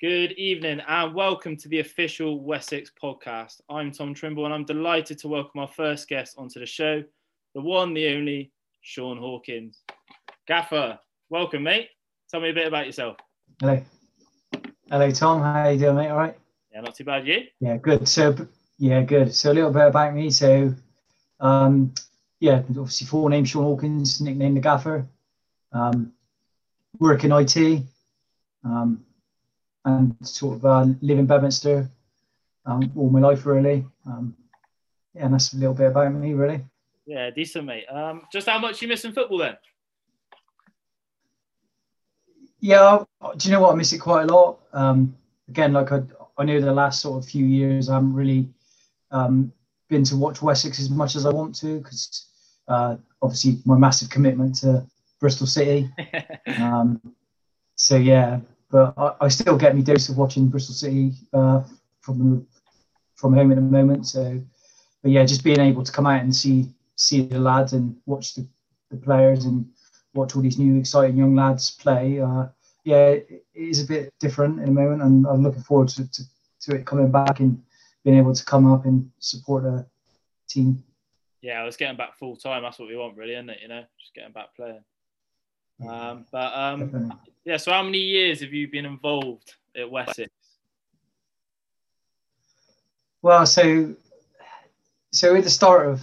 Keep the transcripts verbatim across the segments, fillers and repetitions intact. Good evening and welcome to the official Wessex podcast. I'm Tom Trimble and I'm delighted to welcome our first guest onto the show, the one, the only, Sean Hawkins. Gaffer, welcome, mate. Tell me a bit about yourself. Hello. Hello, Tom. How are you doing, mate? All right? Yeah, not too bad, you? Yeah, good. So, yeah, good. So a little bit about me. So, um, yeah, obviously full name Sean Hawkins, nickname the Gaffer. Um, work in I T. Um, and sort of uh, live in Bedminster um, all my life, really. Um, yeah, and that's a little bit about me, really. Yeah, decent, mate. Um, just how much you missing football, then? Yeah, do you know what? I miss it quite a lot. Um, again, like I, I know the last sort of few years, I haven't really um, been to watch Wessex as much as I want to, because uh, obviously my massive commitment to Bristol City. um, so, yeah. But I, I still get my dose of watching Bristol City uh, from from home at the moment. So, but yeah, just being able to come out and see see the lads and watch the, the players and watch all these new exciting young lads play. Uh, yeah, it, it is a bit different at the moment, and I'm looking forward to, to to it coming back and being able to come up and support a team. Yeah, I was getting back full time. That's what we want, really, isn't it? You know, just getting back playing. Um, but um, Definitely. Yeah, so how many years have you been involved at Wessex? Well, so so at the start of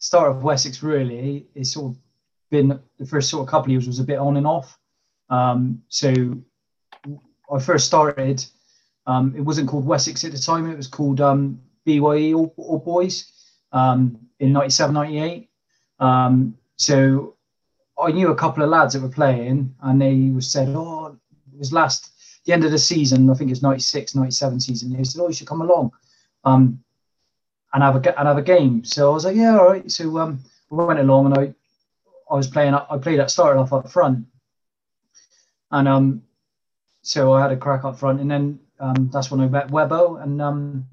start of Wessex, really, it's sort of been the first sort of couple of years was a bit on and off. Um, so I first started. Um, it wasn't called Wessex at the time; it was called um, B Y E or, or Boys um, in ninety-seven, ninety-eight. Um, so. I knew a couple of lads that were playing and they were said, oh, it was last, the end of the season, I think it's ninety-six, ninety-seven season, they said, oh, you should come along um, and have a and have a game. So I was like, yeah, all right. So um, we went along and I I was playing, I played that started off up front. And um, so I had a crack up front and then um, that's when I met Webbo and um,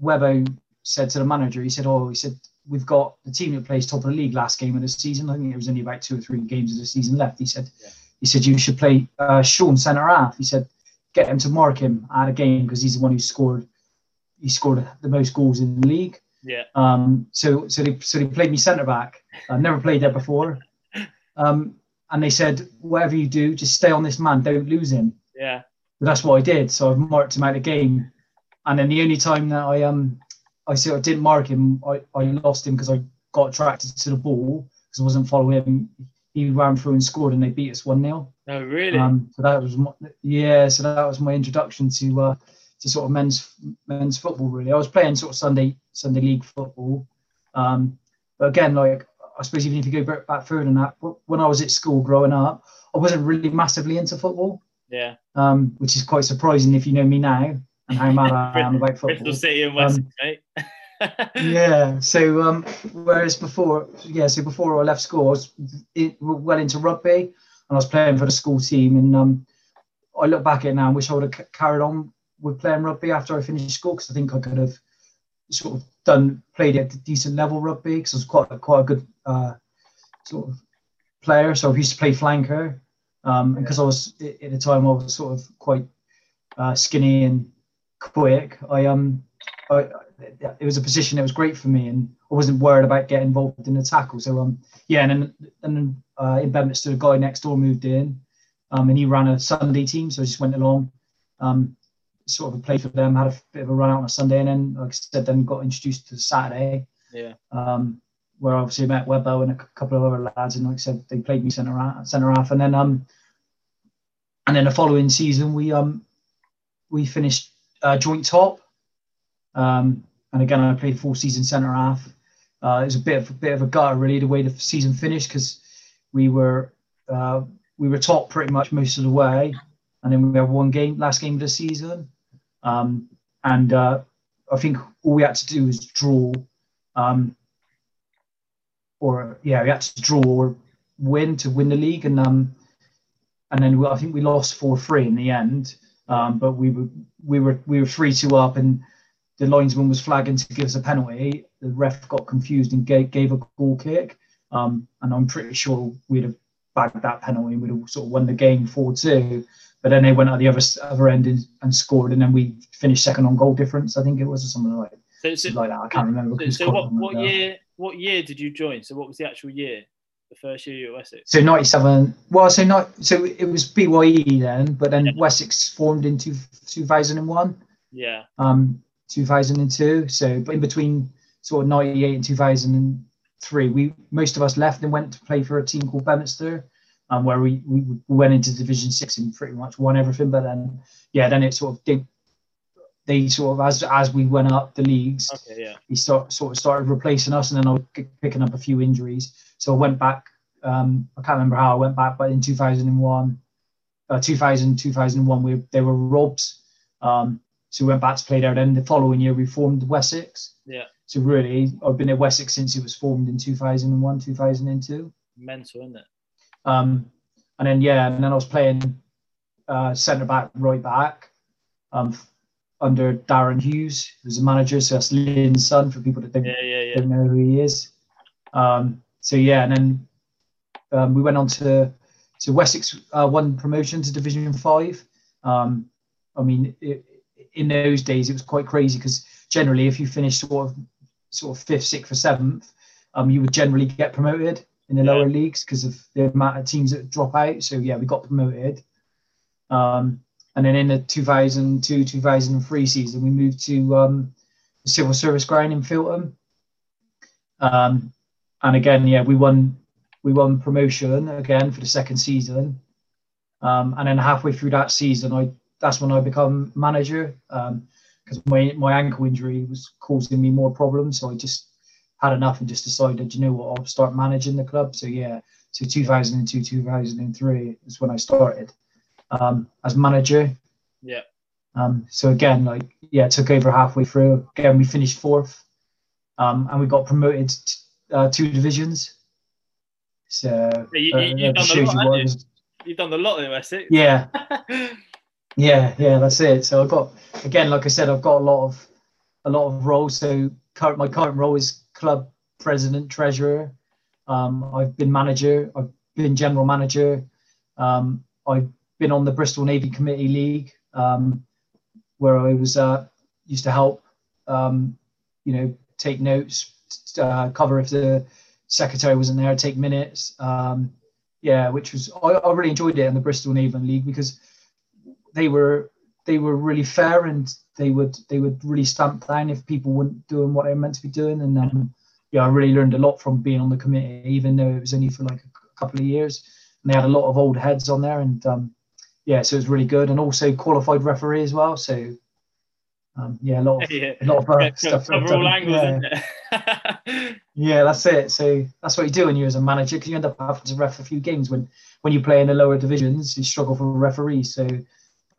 Webbo said to the manager, he said, oh, he said, we've got the team that plays top of the league last game of the season. I think there was only about two or three games of the season left. He said, yeah. he said you should play uh, Sean centre half. He said, get him to mark him at a game because he's the one who scored. He scored the most goals in the league. Yeah. Um. So so they so they played me centre back. I've never played there before. Um. And they said, whatever you do, just stay on this man. Don't lose him. Yeah. But that's what I did. So I've marked him out of game. And then the only time that I um. I sort of didn't mark him. I, I lost him because I got attracted to the ball because I wasn't following him. He ran through and scored, and they beat us one nil. Oh, really? Um, so that was my, yeah. So that was my introduction to uh, to sort of men's men's football. Really, I was playing sort of Sunday Sunday league football. Um, but again, like I suppose even if you go back further than that, when I was at school growing up, I wasn't really massively into football. Yeah. Um, which is quite surprising if you know me now. And how mad I am about football. Bristol City and Wessex, um, right? yeah. So, um, whereas before, yeah, so before I left school, I was in, well into rugby, and I was playing for the school team. And um, I look back at it now and wish I would have carried on with playing rugby after I finished school because I think I could have sort of done played at a decent level rugby because I was quite a, quite a good uh, sort of player. So I used to play flanker, um, and because I was at the time I was sort of quite uh, skinny and quick, I um, I, it was a position that was great for me, and I wasn't worried about getting involved in the tackle. So um, yeah, and then and then uh, in Bedminster, a guy next door moved in, um, and he ran a Sunday team, so I just went along, um, sort of played for them, had a bit of a run out on a Sunday, and then like I said, then got introduced to Saturday. Yeah. Um, where I obviously met Webbo and a couple of other lads, and like I said, they played me centre half, centre half, and then um, and then the following season we um, we finished. Uh, joint top, um, and again I played full season centre half. Uh, it was a bit of a bit of a gutter really the way the season finished because we were uh, we were top pretty much most of the way, and then we had one game last game of the season, um, and uh, I think all we had to do was draw, um, or yeah we had to draw or win to win the league, and um, and then we, I think we lost four three in the end. Um, but we were we were we were three two up, and the linesman was flagging to give us a penalty. The ref got confused and gave, gave a goal kick, um, and I'm pretty sure we'd have bagged that penalty and we'd have sort of won the game four two. But then they went at the other other end and, and scored, and then we finished second on goal difference. I think it was or something like so, so, like that. I can't remember. So, so what, what year? What year did you join? So what was the actual year? The first year you were at Wessex. So ninety-seven. Well, so not so it was B Y E then, but then yeah. Wessex formed in two thousand and one. Yeah. Um, two thousand and two. So, but in between sort of ninety-eight and two thousand and three, we most of us left and went to play for a team called Bemitster. Um, where we, we went into Division Six and pretty much won everything, but then yeah, then it sort of did. They sort of as as we went up the leagues, okay, yeah. he start, sort of started replacing us, and then I was picking up a few injuries. So I went back. Um, I can't remember how I went back, but in two thousand one, uh, two thousand, two thousand one, we they were Robs. Um, so we went back to play there. Then the following year we formed Wessex. Yeah. So really, I've been at Wessex since it was formed in two thousand one, two thousand two. Mental, isn't it? Um, and then yeah, and then I was playing uh, centre back, right back, um, under Darren Hughes, who's a manager. So that's Lynn's son for people that don't, yeah, yeah, yeah. don't know who he is. Um, so yeah, and then um, we went on to to Wessex, uh, won promotion to Division Five. Um, I mean, it, in those days it was quite crazy because generally, if you finished sort of sort of fifth, sixth, or seventh, um, you would generally get promoted in the yeah. lower leagues because of the amount of teams that drop out. So yeah, we got promoted. Um, and then in the two thousand two, two thousand three season, we moved to um, the Civil Service ground in Filton. Um, and again, yeah, we won we won promotion again for the second season. Um, and then halfway through that season, I that's when I become manager because um, my my ankle injury was causing me more problems. So I just had enough and just decided, you know what, I'll start managing the club. So yeah, so two thousand two, two thousand three is when I started um, as manager. Yeah. Um. So again, like yeah, took over halfway through. Again, we finished fourth, um, and we got promoted t uh, two divisions. So yeah, you, you, uh, you've, yeah, done the lot, you? you've done a lot in Wessex. Yeah. yeah, yeah, that's it. So I got again, like I said, I've got a lot of a lot of roles. So current my current role is club president, treasurer. Um, I've been manager. I've been general manager. Um, I've been on the Bristol Navy Committee League, um, where I was uh, used to help. Um, you know, take notes, uh, cover if the secretary wasn't there, take minutes. Um, yeah, which was I, I really enjoyed it in the Bristol Navy League because they were they were really fair and they would they would really stamp down if people weren't doing what they were meant to be doing. And um, yeah, I really learned a lot from being on the committee, even though it was only for like a couple of years. And they had a lot of old heads on there, and um, yeah, so it was really good. And also qualified referee as well. So um, yeah, a lot of yeah. a lot of uh, yeah, stuff. Overall angles, isn't it? Yeah, that's it. So that's what you do when you're as a manager, because you end up having to ref a few games when when you play in the lower divisions. You struggle for referees, so.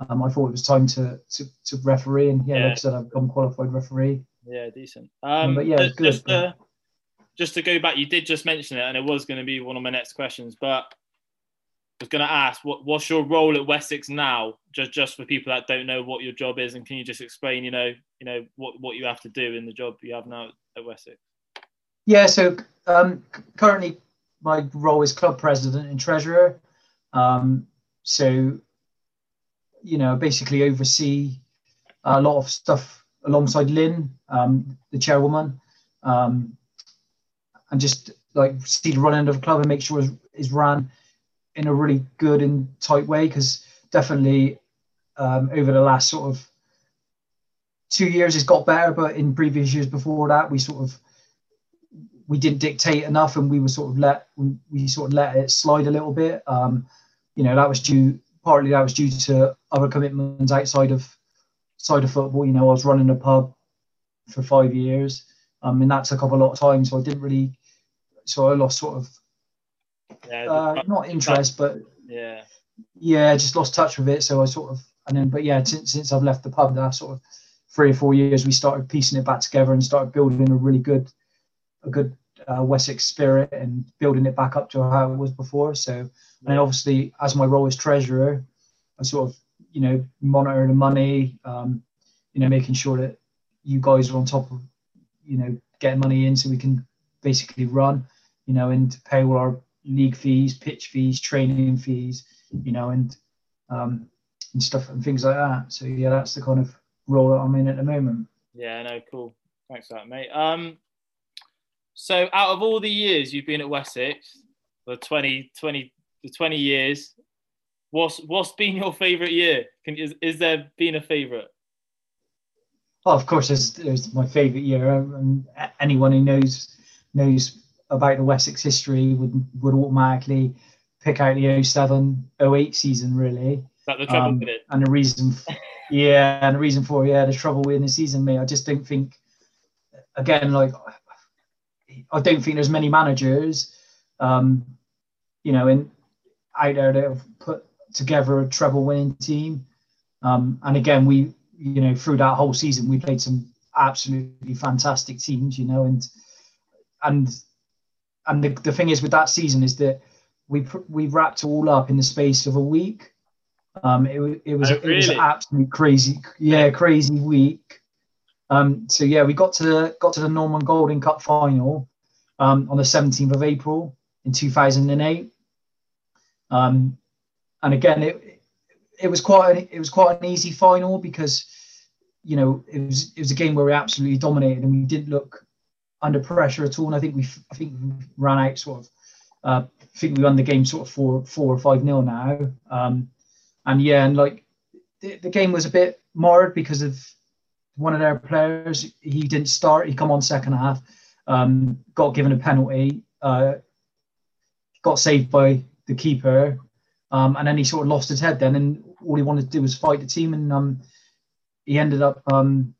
Um, I thought it was time to to, to referee, and yeah, yeah, like I said, I've become qualified referee. Yeah, decent. Um, but yeah, just, good, just, but... Uh, just to go back, you did just mention it, and it was going to be one of my next questions, but I was going to ask, what, what's your role at Wessex now? Just just for people that don't know what your job is, and can you just explain, you know, you know what what you have to do in the job you have now at Wessex? Yeah, so um, currently my role is club president and treasurer. Um, so. You know, basically oversee a lot of stuff alongside Lynn, um, the chairwoman, um, and just like see the run end of the club and make sure it's ran in a really good and tight way. Because definitely um, over the last sort of two years, it's got better. But in previous years before that, we sort of we didn't dictate enough, and we were sort of let we, we sort of let it slide a little bit. Um, you know, that was due. Partly that was due to other commitments outside of side of football. You know, I was running a pub for five years, um, and that took up a lot of time. So I didn't really, so I lost sort of yeah, uh, the, not interest, but yeah, yeah, just lost touch with it. So I sort of, and then, but yeah, since since I've left the pub, that sort of three or four years, we started piecing it back together and started building a really good, a good uh, Wessex spirit and building it back up to how it was before. So. And obviously, as my role as treasurer, I sort of, you know, monitor the money, um, you know, making sure that you guys are on top of, you know, getting money in so we can basically run, you know, and pay all our league fees, pitch fees, training fees, you know, and um, and stuff and things like that. So yeah, that's the kind of role that I'm in at the moment. Yeah, no, cool. Thanks for that, mate. Um, so out of all the years you've been at Wessex, the twenty, twenty, the twenty years, what's what's been your favourite year? Can, is is there been a favourite? Oh, of course, it's, it's my favourite year. And anyone who knows knows about the Wessex history would would automatically pick out the oh seven oh eight season, really. Is that the trouble um, with it? And the reason, for, yeah, and the reason for yeah, the trouble in the season, mate. I just don't think, again, like I don't think there's many managers, um, you know, in out there that have put together a treble winning team. Um, and again, we, you know, through that whole season, we played some absolutely fantastic teams, you know, and and and the the thing is with that season is that. We we wrapped it all up in the space of a week. Um, it, it was oh, really? It was an absolute crazy, yeah, crazy week. Um, so yeah, we got to the, got to the Norman Golden Cup final um, on the seventeenth of April in two thousand eight. Um, and again, it it was quite an, it was quite an easy final because you know it was it was a game where we absolutely dominated and we didn't look under pressure at all. And I think we I think we ran out sort of. Uh, I think we won the game sort of four, four or five nil now, um, and yeah, and like the, the game was a bit marred because of one of their players. He didn't start. He come on second half, um, got given a penalty, uh, got saved by the keeper, um, and then he sort of lost his head. Then and all he wanted to do was fight the team, and um, he ended up um,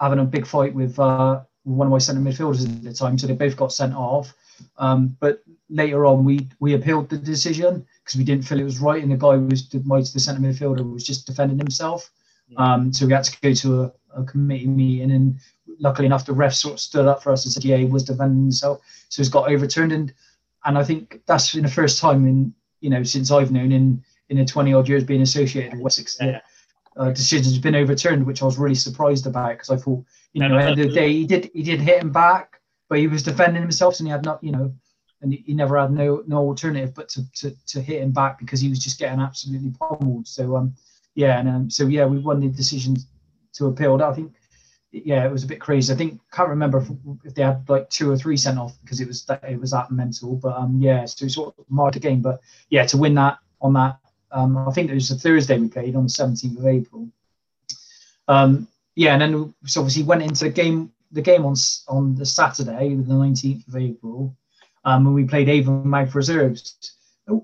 having a big fight with uh, one of my centre midfielders at the time. So they both got sent off. Um, but later on, we we appealed the decision because we didn't feel it was right, and the guy who was the, the centre midfielder was just defending himself. Um, so we had to go to a, a committee meeting, and luckily enough, the ref sort of stood up for us and said, "Yeah, he was defending himself," so it's got overturned. And and I think that's been the first time in you know since I've known in in the twenty odd years being associated with Wessex that uh, decision's been overturned, which I was really surprised about because I thought you know at the end of the day he did he did hit him back. But he was defending himself, and he had not, you know, and he never had no no alternative but to, to, to hit him back because he was just getting absolutely pummeled. So um, yeah, and um, so yeah, we won the decision to appeal. I think, yeah, it was a bit crazy. I think can't remember if, if they had like two or three sent off because it was that it was that mental. But um, yeah, so it sort of marred the game. But yeah, to win that on that, um, I think it was a Thursday we played on the seventeenth of April. Um, yeah, and then so obviously went into the game. The game on on the Saturday, the nineteenth of April, um, when we played Avonmouth Reserves.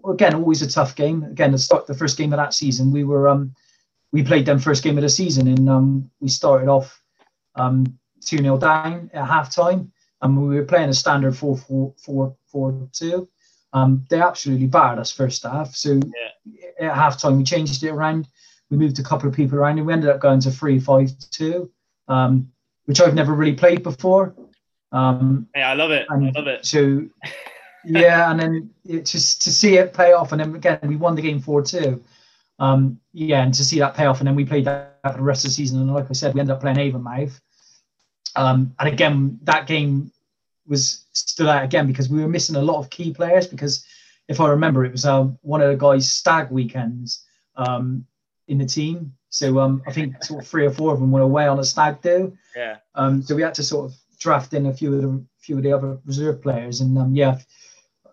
Again, always a tough game. Again, the start the first game of that season. We were um, we played them first game of the season, and um, we started off um two nil down at half time, and we were playing a standard four four four four two. Um, they absolutely battered us first half. So yeah. At half time, we changed it around. We moved a couple of people around, and we ended up going to three five two. Um. Which I've never really played before. Um, yeah, I love it. I love it. So, yeah, and then it, just to see it pay off, and then again we won the game four two. Um, yeah, and to see that pay off, and then we played that for the rest of the season. And like I said, we ended up playing Avonmouth. Um, and again, that game was stood out again because we were missing a lot of key players. Because if I remember, it was uh, one of the guys' stag weekends um, in the team. So um, I think sort of three or four of them went away on a stag do. Yeah. Um, so we had to sort of draft in a few of the few of the other reserve players, and um, yeah,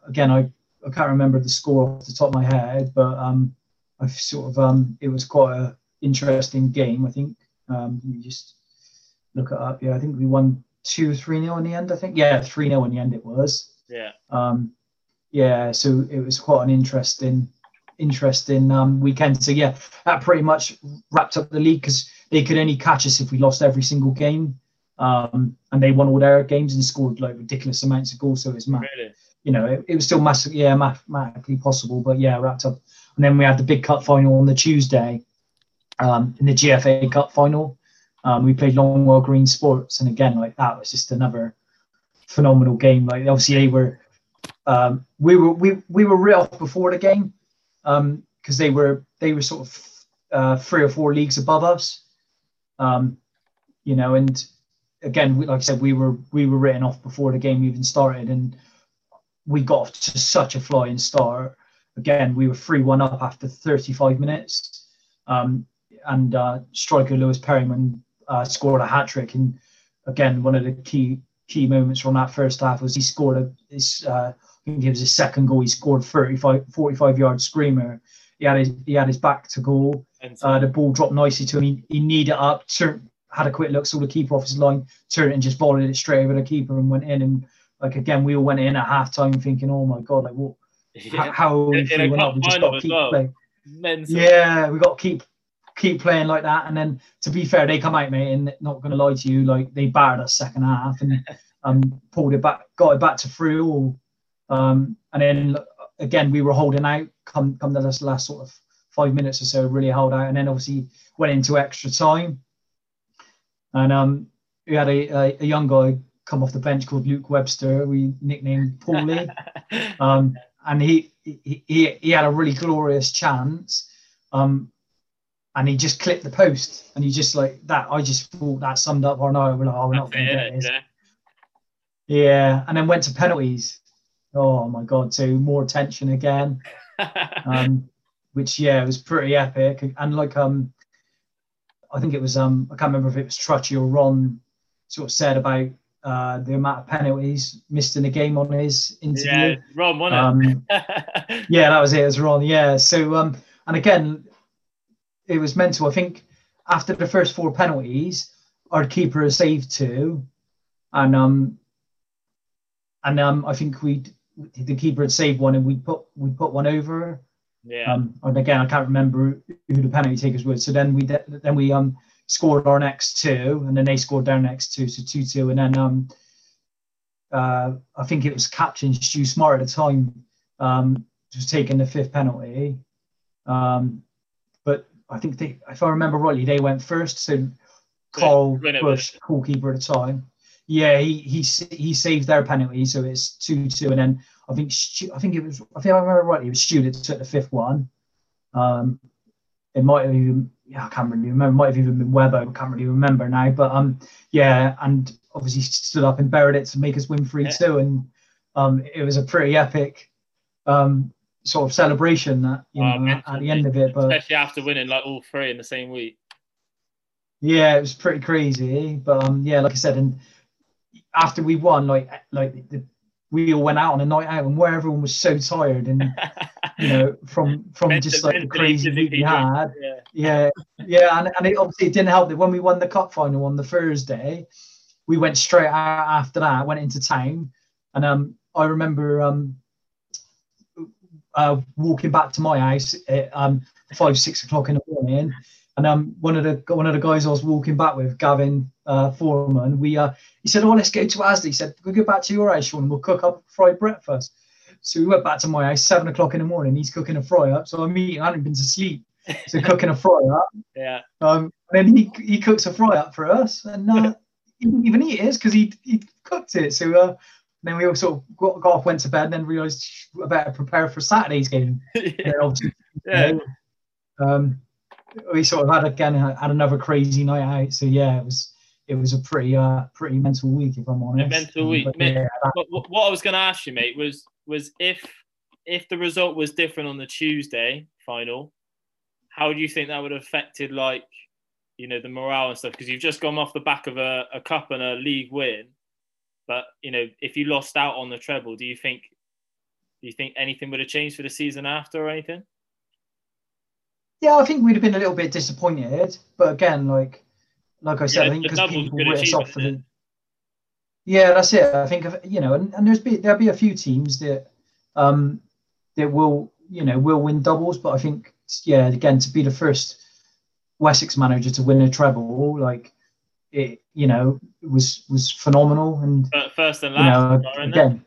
again I, I can't remember the score off the top of my head, but um, I sort of um, it was quite an interesting game. I think um, you just look it up. Yeah, I think we won two three nil in the end. I think yeah, three nil in the end it was. Yeah. Um, yeah. So it was quite an interesting. interesting um weekend. So yeah, that pretty much wrapped up the league because they could only catch us if we lost every single game, um and they won all their games and scored like ridiculous amounts of goals, so it's ma- really? you know it, it was still massive, yeah mathematically possible, but yeah, wrapped up. And then we had the big cup final on the Tuesday, um in the G F A Cup final. Um we played Longwell Green Sports, and again like that was just another phenomenal game. Like obviously they were um we were we, we were real before the game, Um, because they were they were sort of uh, three or four leagues above us, um, you know. And again, like I said, we were we were written off before the game even started, and we got off to such a flying start. Again, we were three one up after thirty-five minutes, um, and uh, striker Lewis Perryman uh, scored a hat-trick. And again, one of the key key moments from that first half was he scored a, his, uh, I think it was his second goal. He scored thirty-five, forty-five yard screamer. He had his, he had his back to goal. Uh, the ball dropped nicely to him. He, he kneed it up, turned, had a quick look, saw the keeper off his line, turned it and just volleyed it straight over the keeper and went in. And like again, we all went in at half time thinking, "Oh my god, like what? Yeah. How in, in we up? We just got to keep well. playing. Mental. Yeah, we got to keep keep playing like that." And then, to be fair, they come out, mate, and not going to lie to you, like they barred us second half and um, pulled it back, got it back to three all. Um, and then again, we were holding out. Come come to this last sort of five minutes or so, really held out, and then obviously went into extra time. And um, we had a, a, a young guy come off the bench called Luke Webster, we nicknamed Paulie. um, and he, he he had a really glorious chance, um, and he just clipped the post, and he just like that. I just thought that summed up our night. We're like, oh, we're not going to get this. Yeah. yeah, and then went to penalties. Oh my god, so more tension again, um, which yeah, it was pretty epic. And like um, I think it was um, I can't remember if it was Trutchy or Ron sort of said about uh, the amount of penalties missed in the game on his interview. Yeah, Ron won um, it. yeah, that was it. It was Ron. Yeah. So um, and again, it was mental. I think after the first four penalties, our keeper saved two, and um, and um, I think we the keeper had saved one, and we put we put one over. Yeah. Um, and again, I can't remember who the penalty takers were. So then we de- then we um scored our next two, and then they scored their next two, so two two. And then um uh I think it was captain Stu Smart at the time um was taking the fifth penalty. Um, but I think they, if I remember rightly, they went first. So Carl Bush, goalkeeper at the time, yeah, he he he saved their penalty, so it's two two. And then I think Stu, I think it was I think I remember rightly it was Stu that took the fifth one. Um, it might have even yeah I can't really remember. It might have even been Webbo. I can't really remember now. But um yeah, and obviously stood up and buried it to make us win three two. And um it was a pretty epic um sort of celebration that you oh, know mental, at the end of it. But especially after winning like all three in the same week. Yeah, it was pretty crazy. But um yeah, like I said, and after we won, like like the, we all went out on a night out, and where everyone was so tired, and you know, from from just like the crazy week we had, yeah, yeah, yeah. And, and it obviously didn't help that when we won the cup final on the Thursday, we went straight out after that, went into town, and um, I remember um, uh, walking back to my house at um five six o'clock in the morning, and um, one of the one of the guys I was walking back with, Gavin uh, Foreman, we uh. He said, "Oh, let's go to Asda." He said, "We'll go back to your house, Sean, and we'll cook up a fried breakfast." So we went back to my house, seven o'clock in the morning. He's cooking a fry up. So I'm eating. I hadn't been to sleep. So cooking a fry up. Yeah. Um. And then he he cooks a fry up for us, and uh, he didn't even eat his because he he cooked it. So uh, then we all sort of got, got off, went to bed, and then realised I better prepare for Saturday's game. yeah. yeah. You know, um. We sort of had again had another crazy night out. So yeah, it was. It was a pretty, uh, pretty mental week, if I'm honest. A mental week. But, yeah. But what I was going to ask you, mate, was was if if the result was different on the Tuesday final, how do you think that would have affected, like, you know, the morale and stuff? Because you've just gone off the back of a, a cup and a league win, but you know, if you lost out on the treble, do you think do you think anything would have changed for the season after or anything? Yeah, I think we'd have been a little bit disappointed, but again, like. Like I said, yeah, I think because people write us off for the. Yeah, that's it. I think, you know, and, and there's be, there'll be a few teams that um, that will, you know, will win doubles. But I think, yeah, again, to be the first Wessex manager to win a treble, like, it, you know, was was phenomenal. And but first and last, you know, again.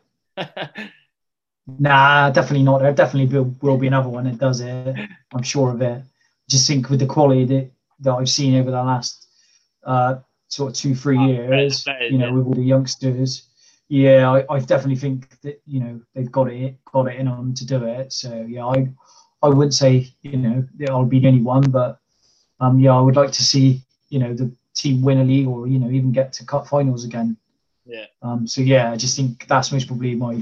nah, definitely not. There definitely will, will be another one that does it. I'm sure of it. Just think with the quality that, that I've seen over the last. Uh, sort of two, three oh, years, that is, that is, you know, yeah. with all the youngsters. Yeah, I, I definitely think that, you know, they've got it, got it in on them to do it. So yeah, I, I wouldn't say, you know, that I'll be the only one, but um, yeah, I would like to see, you know, the team win a league or, you know, even get to cup finals again. Yeah. Um. So yeah, I just think that's most probably my,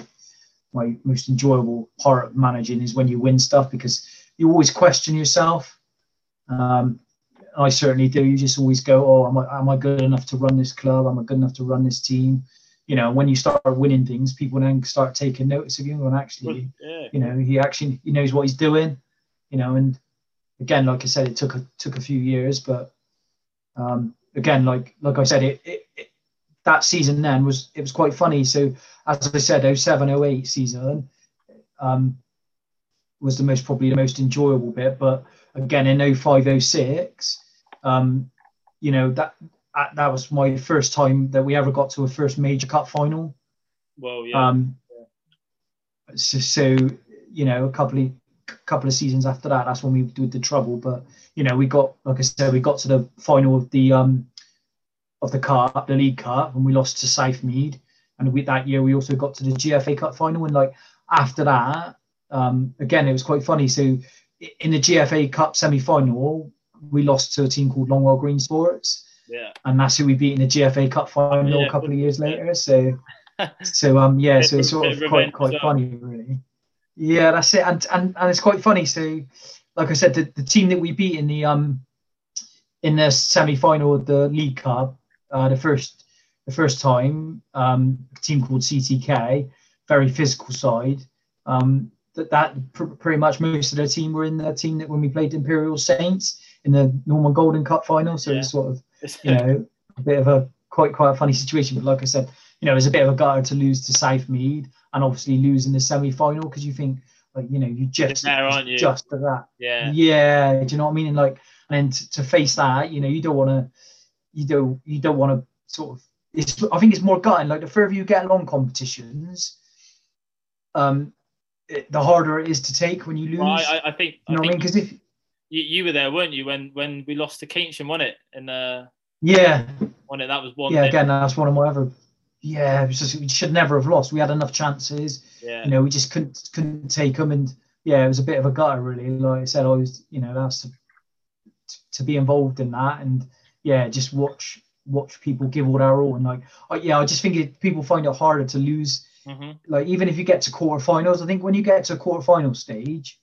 my most enjoyable part of managing is when you win stuff because you always question yourself. Um, I certainly do. You just always go, oh, am I, am I good enough to run this club? Am I good enough to run this team? You know, when you start winning things, people then start taking notice of you. And actually, yeah. you know, he actually he knows what he's doing. You know, and again, like I said, it took a, took a few years, but um, again, like like I said, it, it, it that season then was it was quite funny. So as I said, oh seven oh eight season um, was the most probably the most enjoyable bit. But again, in oh five oh six, um, you know that. That was my first time that we ever got to a first major cup final. Well, yeah. Um, yeah. So, so, you know, a couple of couple of seasons after that, that's when we did the trouble. But you know, we got, like I said, we got to the final of the um of the cup, the League Cup, and we lost to Southmead. And we, that year, we also got to the G F A Cup final. And like after that, um, again, it was quite funny. So in the G F A Cup semi final, we lost to a team called Longwell Green Sports. Yeah, and that's who we beat in the G F A Cup final yeah, a couple of years later. So, so um, yeah, so it's sort of quite quite funny, really. Yeah, that's it, and and and it's quite funny. So, like I said, the, the team that we beat in the um, in the semi final of the League Cup, uh, the first the first time, um, a team called C T K, very physical side. Um, that that pr pretty much most of their team were in the team that when we played Imperial Saints in the Norman Golden Cup final. So yeah. it's sort of you know, a bit of a quite quite a funny situation, but like I said, you know, it's a bit of a gutter to lose to Southmead and obviously lose in the semi-final because you think, like, you know, you just there, aren't you? Just to that, yeah, yeah. Do you know what I mean? And like, and then to face that, you know, you don't want to, you don't, you don't want to sort of. It's, I think it's more gutting. Like the further you get along competitions, um, it, the harder it is to take when you lose. Well, I, I think, you know I what I mean? Because if You, you were there, weren't you, when when we lost to Keynsham, wasn't it? And uh, yeah, on it that was one. Yeah, bit. Again, that's one of my ever. Yeah, it was just, we should never have lost. We had enough chances. Yeah, you know, we just couldn't couldn't take them, and yeah, it was a bit of a gutter, really. Like I said, I was, you know, that's to, to be involved in that, and yeah, just watch watch people give all their all, and like, I, yeah, I just think it, people find it harder to lose. Mm-hmm. Like even if you get to quarterfinals, I think when you get to a quarterfinal stage.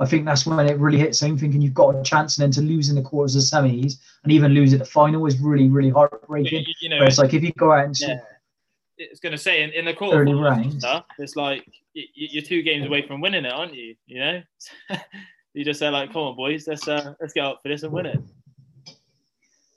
I think that's when it really hits home, thinking you've got a chance, and then to lose in the quarters of semis and even lose at the final is really, really heartbreaking. You, you know, it's like if you go out and yeah. it's going to say in, in the quarterfinals, stuff, it's like you're two games away from winning it, aren't you? You know, you just say like, "Come on, boys, let's uh, let's get up for this and win it."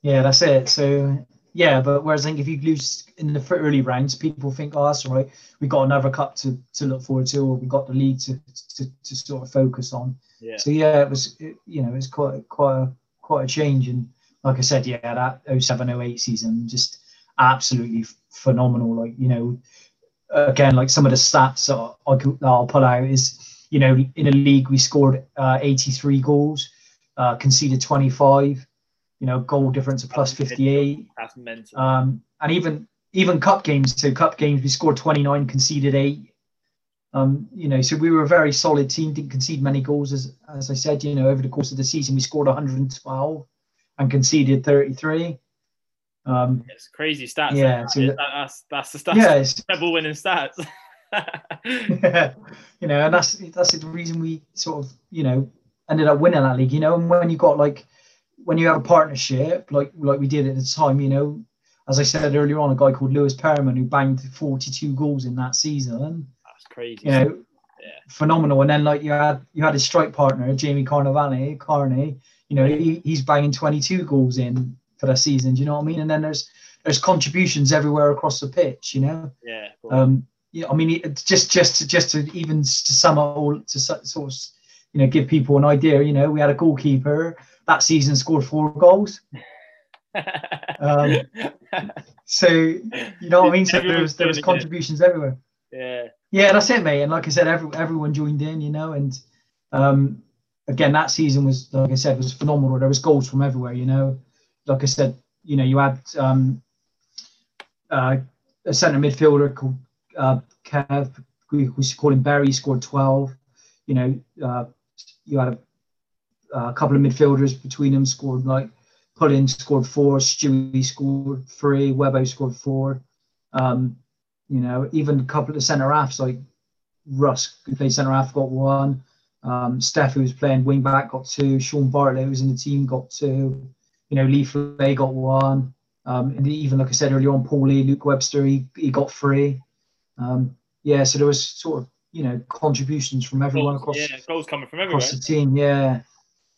Yeah, that's it. So yeah, but whereas I think if you lose in the early rounds, people think, "Oh, that's all right. We got another cup to, to look forward to, or we got the league to, to, to sort of focus on." Yeah. So yeah, it was it, you know it's quite quite a, quite a change, and like I said, yeah, that oh seven oh eight season just absolutely phenomenal. Like you know, again, like some of the stats that I could, that I'll pull out is you know in a league we scored uh, eighty-three goals, uh, conceded twenty-five. You know, goal difference of plus fifty-eight. That's mental. Um, and even even cup games, so cup games, we scored twenty-nine, conceded eight. Um, you know, so we were a very solid team, didn't concede many goals, as as I said. You know, over the course of the season, we scored one hundred and twelve and conceded thirty-three. Um, it's crazy stats. Yeah, so that, that's that's the stats. Yeah, it's double winning stats. Yeah, you know, and that's that's the reason we sort of you know ended up winning that league. You know, and when you got like. When you have a partnership like like we did at the time, you know, as I said earlier on, a guy called Lewis Perryman who banged forty-two goals in that season. That's crazy. You know, yeah. Phenomenal. And then like you had you had his strike partner Jamie Carnevale, Carney. You know, he, he's banging twenty-two goals in for that season. Do you know what I mean? And then there's there's contributions everywhere across the pitch. You know. Yeah. Cool. Um. Yeah. I mean, it's just just to, just to even to sum up all to sort of you know give people an idea. You know, we had a goalkeeper. That season scored four goals. Um, so you know what I mean. So there was there was contributions everywhere. Yeah, yeah, that's it, mate. And like I said, every, everyone joined in, you know. And um, again, that season was, like I said, was phenomenal. There was goals from everywhere, you know. Like I said, you know, you had um, uh, a centre midfielder called uh, Kev. We, we call him Barry. Scored twelve. You know, uh, you had a Uh, a couple of midfielders between them scored like Pullin scored four, Stewie scored three, Webbo scored four. Um, you know, even a couple of centre halves like Russ, who played centre half, got one. Um, Steph, who was playing wing back, got two. Sean Bartlett, who was in the team, got two. You know, Lee Flay got one. Um, and even, like I said earlier on, Paul Lee, Luke Webster, he, he got three. Um, yeah, so there was sort of, you know, contributions from everyone goals, across, yeah, goals coming from everywhere. across the team. Yeah,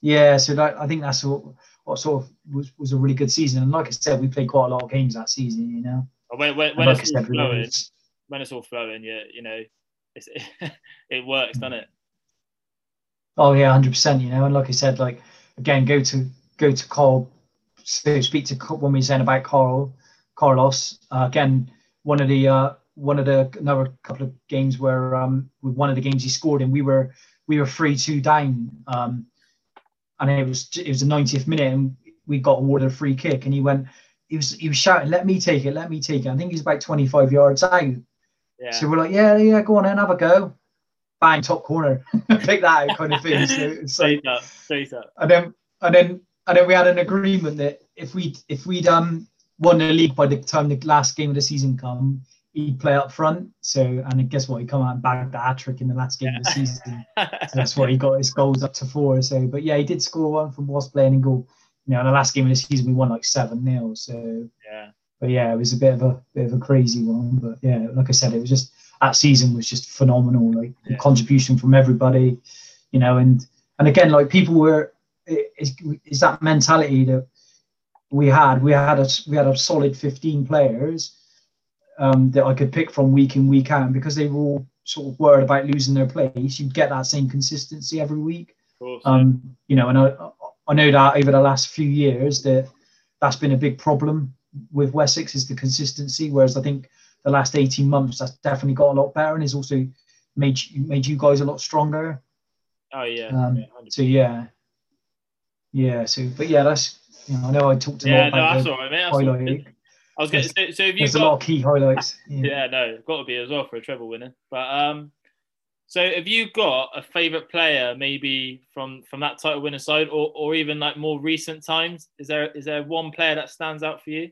yeah. So that, I think that's what, what sort of was, was a really good season. And like I said, we played quite a lot of games that season, you know. When, when, when, like it's, all flowing, when it's all flowing, yeah, you know, it's, it works, doesn't it? Oh yeah, one hundred percent, you know. And like I said, like, again, go to go to Carl, so speak to when we were saying about Carl, Carlos. Uh, again, one of the uh, one of the another couple of games where um, with one of the games he scored in, we were we were three two down, um, and it was it was the ninetieth minute, and we got awarded a free kick, and he went, he was he was shouting, "Let me take it, let me take it." I think he's about twenty-five yards out. Yeah. So we're like, yeah, yeah, go on and have a go. Bang, top corner, pick that out, kind of thing. So, straight up, straight up. And then, and then, and then we had an agreement that if we if we'd um won the league by the time the last game of the season come, he'd play up front. So, and guess what? He come out and bagged the hat trick in the last game yeah. of the season. So that's why he got his goals up to four. So, but yeah, he did score one from whilst playing in goal. You know, in the last game of the season, we won like seven nil. So, yeah. But yeah, it was a bit of a bit of a crazy one. But yeah, like I said, it was just. That season was just phenomenal, like yeah. contribution from everybody, you know, and and again, like people were, it's, it's that mentality that we had. We had a we had a solid fifteen players um, that I could pick from week in, week out, and because they were all sort of worried about losing their place, you'd get that same consistency every week, course, um, yeah. you know. And I I know that over the last few years that that's been a big problem with Wessex is the consistency, whereas I think. The last eighteen months, that's definitely got a lot better, and has also made made you guys a lot stronger. Oh yeah. Um, yeah so yeah, yeah. So, but yeah, that's. You know, I know I talked a yeah, lot no, about that's the all right, mate. That's highlight. All right. I was going to say, so if you there's got, a lot of key highlights. Yeah. yeah, no, got to be as well for a treble winner. But um, so have you got a favourite player, maybe from from that title winner side, or or even like more recent times? Is there is there one player that stands out for you?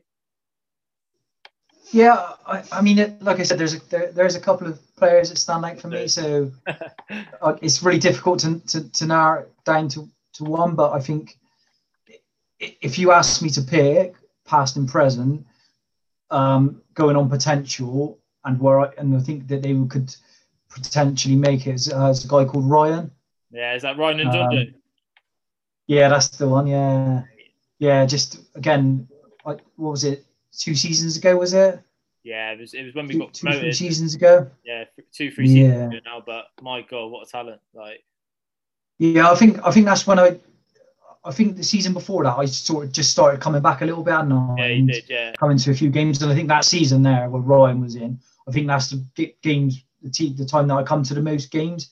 Yeah, I, I mean, it, like I said, there's a, there, there's a couple of players that stand out for me, so uh, it's really difficult to, to, to narrow it down to, to one, but I think if you ask me to pick past and present, um, going on potential, and where I, and I think that they could potentially make it is, uh, is a guy called Ryan. Yeah, is that Ryan and Dundon? Um, yeah, that's the one, yeah. Yeah, just, again, I, what was it? Two seasons ago, was it? Yeah, it was. It was when we two, got promoted. Two, three seasons ago. Yeah, two, three seasons yeah. ago now. But my God, what a talent! Like, yeah, I think I think that's when I, I think the season before that I sort of just started coming back a little bit, hadn't I? Yeah, you did. Yeah, coming to a few games, and I think that season there where Ryan was in, I think that's the games, the, team, the time that I come to the most games,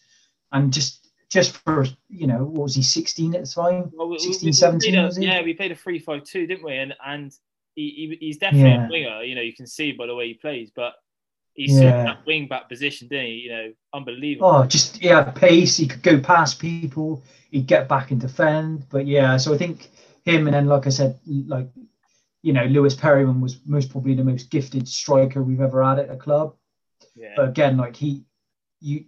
and just just for you know, what was he sixteen at the time? Well, we, sixteen, we, we seventeen. A, was he? Yeah, we played a three five two, didn't we? And and. He, he, he's definitely yeah. a winger, you know, you can see by the way he plays, but he's yeah. in that wing back position, didn't he? You know, unbelievable. Oh, just, yeah, pace, he could go past people, he'd get back and defend, but yeah, so I think him and then, like I said, like, you know, Lewis Perryman was most probably the most gifted striker we've ever had at the club. Yeah. But again, like he, you,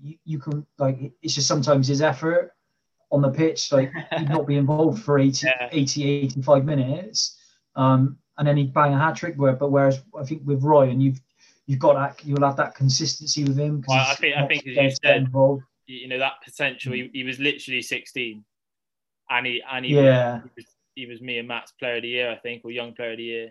you, you can, like, it's just sometimes his effort on the pitch, like he'd not be involved for eighty, yeah. eighty, eighty-five minutes. Um, and then he'd bang a hat trick. But whereas I think with Ryan, you've you've got that, you'll have that consistency with him. Well, I think I think as you said, involved. you know, that potential. He, he was literally sixteen, and he and he, yeah. was, he was he was me and Matt's player of the year, I think, or young player of the year.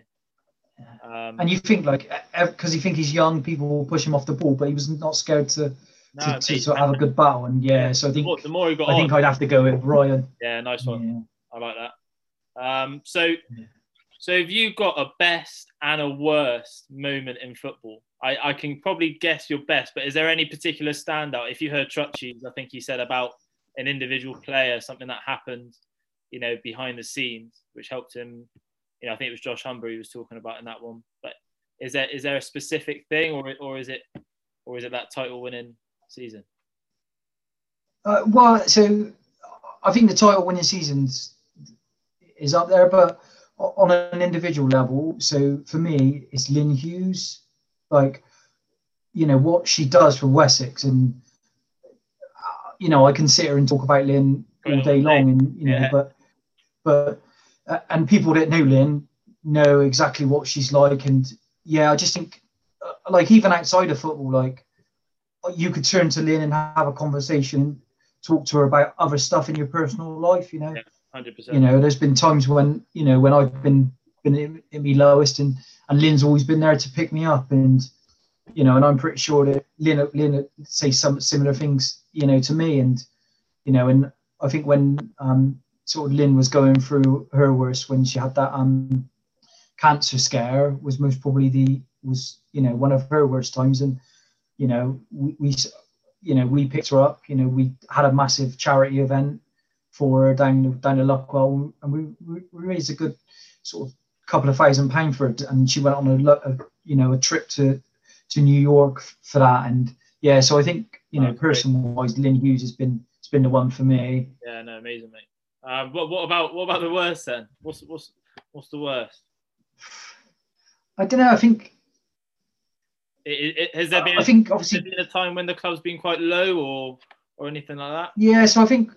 Um, and you think like because you think he's young, people will push him off the ball, but he was not scared to no, to, to sort of have a good battle. And yeah, so I think the more, the more he got I on, think I'd have to go with Ryan. Yeah, nice one. Yeah. I like that. Um, so. Yeah. So have you got a best and a worst moment in football? I, I can probably guess your best, but is there any particular standout? If you heard Trutchies, I think he said about an individual player, something that happened, you know, behind the scenes, which helped him. You know, I think it was Josh Humber he was talking about in that one. But is there is there a specific thing, or or is it or is it that title winning season? Uh, well, so I think the title winning seasons is up there, but. On an individual level, so for me, it's Lynn Hughes. Like, you know, what she does for Wessex and you know, I can sit here and talk about Lynn all day long, and you know, yeah. but but uh, and people that know Lynn know exactly what she's like, and yeah, I just think uh, like even outside of football, like you could turn to Lynn and have a conversation, talk to her about other stuff in your personal life, you know. Yeah, one hundred percent. You know, there's been times when you know when I've been been at me lowest, and and Lynn's always been there to pick me up, and you know, and I'm pretty sure that Lynn Lynn say some similar things, you know, to me, and you know, and I think when um sort of Lynn was going through her worst when she had that um cancer scare was most probably the was you know one of her worst times, and you know we, we you know we picked her up, you know we had a massive charity event for her down down to Luckwell, and we, we raised a good sort of couple of thousand pounds for it, and she went on a, a you know a trip to to New York for that, and yeah, so I think you know, oh, person-wise, Lynn Hughes has been has been the one for me. Yeah, no, amazing, mate. Um, what what about what about the worst then? What's what's what's the worst? I don't know. I think it, it, has there been. I a, think obviously been a time when the club's been quite low or or anything like that. Yeah, so I think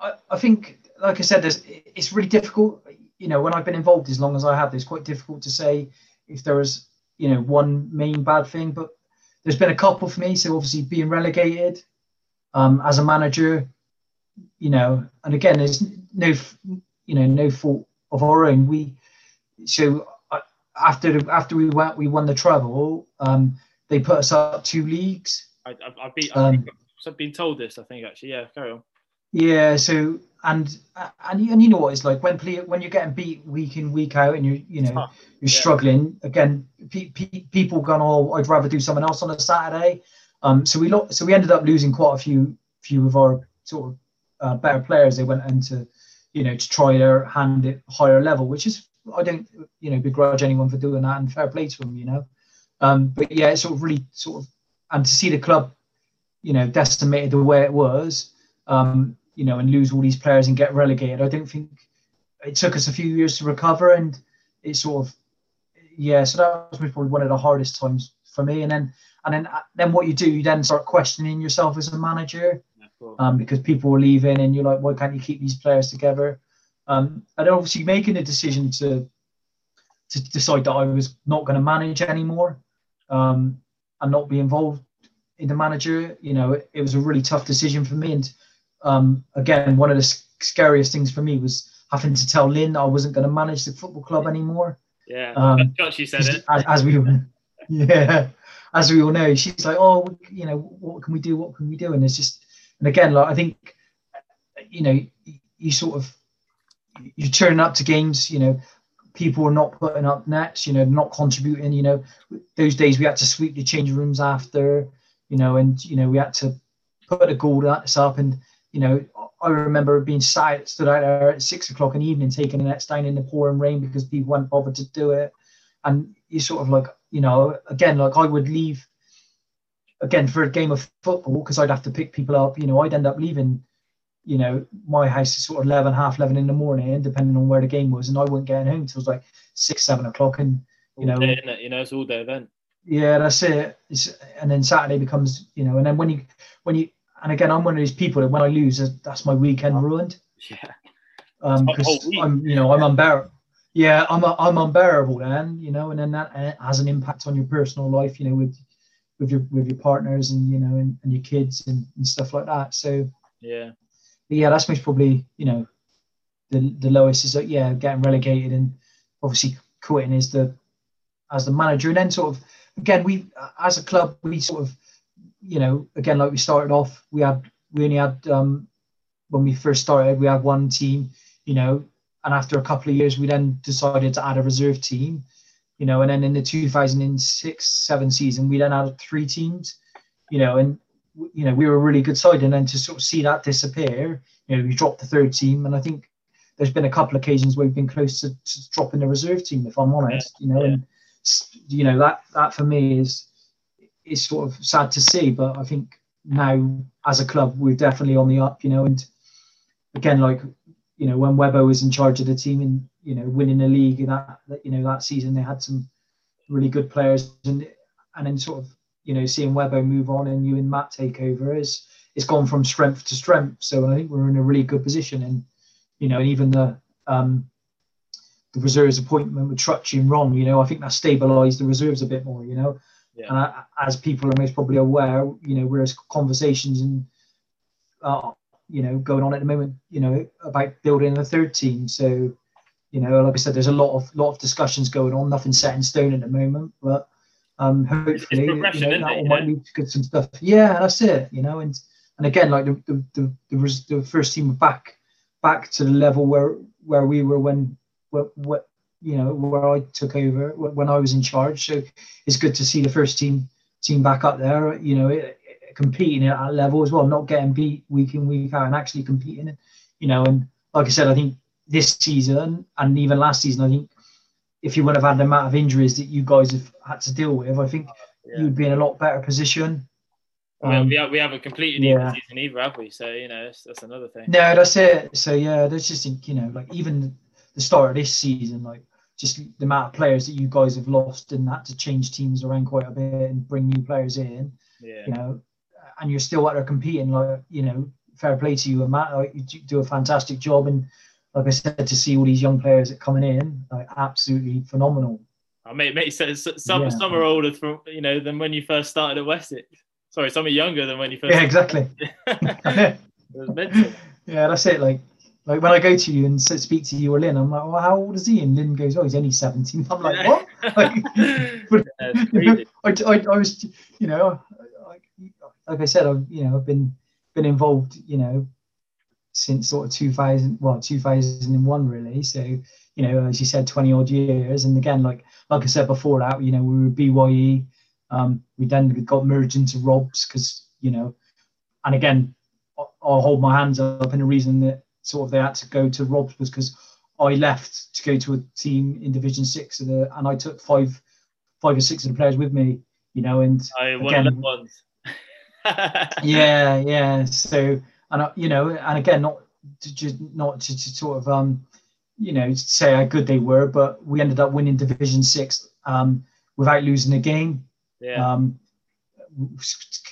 I, I think like I said, there's it's really difficult. You know, when I've been involved as long as I have, it's quite difficult to say if there is you know one main bad thing, but there's been a couple for me. So obviously being relegated um, as a manager, you know, and again, there's no, you know, no fault of our own. We, so after after we went, we won the treble. Um, they put us up two leagues. I, I, I beat. Um, I think I've been told this. I think actually, yeah. Carry on. Yeah. So and and and you know what it's like when play, when you're getting beat week in week out, and you you know you're yeah. struggling again. Pe- pe- people gone, oh, I'd rather do something else on a Saturday. Um, so we lo- so we ended up losing quite a few few of our sort of uh, better players. They went into, you know, to try their hand at higher level, which is I don't you know begrudge anyone for doing that, and fair play to them, you know. Um, but yeah, it's sort of really sort of and to see the club, you know, decimated the way it was, um, you know, and lose all these players and get relegated. I don't think it took us a few years to recover, and it sort of. Yeah, so that was probably one of the hardest times for me. And then, and then, then what you do, you then start questioning yourself as a manager, um, because people are leaving, and you're like, why can't you keep these players together? Um, and obviously making a decision to to decide that I was not going to manage anymore, um, and not be involved in the manager. You know, it, it was a really tough decision for me. And um, again, one of the scariest things for me was having to tell Lynn that I wasn't going to manage the football club anymore. Yeah, um, she said it. As, as we, yeah, as we all know, she's like, oh, you know, what can we do? What can we do? And it's just, and again, like I think, you know, you sort of, you turn up to games, you know, people are not putting up nets, you know, not contributing, you know, those days we had to sweep the change rooms after, you know, and you know we had to put a goal that's up, and you know, I remember being sat, stood out there at six o'clock in the evening, taking the nets down in the pouring rain because people weren't bothered to do it. And you sort of like, you know, again, like I would leave again for a game of football because I'd have to pick people up. You know, I'd end up leaving, you know, my house is sort of eleven, half eleven in the morning, depending on where the game was. And I wasn't getting home until it was like six, seven o'clock. And, you all know, day, it? You know, it's all day event. Yeah, that's it. It's, and then Saturday becomes, you know, and then when you, when you, and again, I'm one of those people that when I lose, that's my weekend ruined. Yeah. Um, because I'm, you know, I'm unbearable. Yeah, I'm, I'm unbearable then, you know, and then that and it has an impact on your personal life, you know, with, with your, with your partners and you know, and, and your kids and, and stuff like that. So yeah, yeah, that's most probably, you know, the the lowest is like yeah, getting relegated and obviously quitting is the as the manager, and then sort of again we as a club we sort of. You know, again, like we started off, we had we only had um, when we first started, we had one team. You know, and after a couple of years, we then decided to add a reserve team. You know, and then in the two thousand six seven season, we then added three teams. You know, and you know we were a really good side, and then to sort of see that disappear, you know, we dropped the third team, and I think there's been a couple of occasions where we've been close to, to dropping the reserve team, if I'm honest. You know, yeah. And you know that that for me is. It's sort of sad to see, but I think now as a club we're definitely on the up, you know. And again, like you know, when Webbo was in charge of the team and you know winning the league and that, you know that season they had some really good players, and and then sort of you know seeing Webbo move on and you and Matt take over is it's gone from strength to strength. So I think we're in a really good position. And, you know, and even the um, the reserves appointment with Trutchy and Ron, you know, I think that stabilised the reserves a bit more, you know. Yeah. And I, as people are most probably aware, you know, whereas conversations and, uh, you know, going on at the moment, you know, about building a third team. So, you know, like I said, there's a lot of lot of discussions going on. Nothing set in stone at the moment, but um, hopefully, you know, that it, all yeah. might lead to good some stuff. Yeah, that's it. You know, and and again, like the the the, the, the first team were back back to the level where where we were when what what you know where I took over when I was in charge. So it's good to see the first team team back up there. You know, it, it, competing at that level as well, not getting beat week in week out, and actually competing. You know, and like I said, I think this season and even last season, I think if you would have had the amount of injuries that you guys have had to deal with, I think yeah. you'd be in a lot better position. Well, um, we, have, we haven't completed the yeah. season either, have we? So, you know, that's, that's another thing. No, that's it. So, yeah, that's just, you know, like even the start of this season, like just the amount of players that you guys have lost and had to change teams around quite a bit and bring new players in, yeah. you know, and you're still out there competing, like, you know, fair play to you and Matt, like, you do a fantastic job. And like I said, to see all these young players that coming in, like absolutely phenomenal. I mean, it makes sense. Some, yeah. some are older, from, you know, than when you first started at Wessex. Sorry, some are younger than when you first. Yeah, started. Exactly. Yeah, that's it. Like, like when I go to you and speak to you or Lynn, I'm like, "Well, how old is he?" And Lynn goes, "Oh, he's only seventeen." I'm like, "What?" Like, but, yeah, you know, I, I, I was, you know, like, like I said, I've, you know, I've been been involved, you know, since sort of two thousand well two thousand one really, so you know, as you said, twenty odd years. And again, like like I said before that, you know, we were B Y E, um we then got merged into Robs, because you know, and again, I'll, I'll hold my hands up, and the reason that sort of they had to go to Robs was because I left to go to a team in Division Six of the, and I took five five or six of the players with me, you know, and I one again, of them ones. yeah yeah so And, you know, and again, not to just not to, to sort of, um, you know, say how good they were, but we ended up winning Division Six um, without losing a game. Yeah. Um,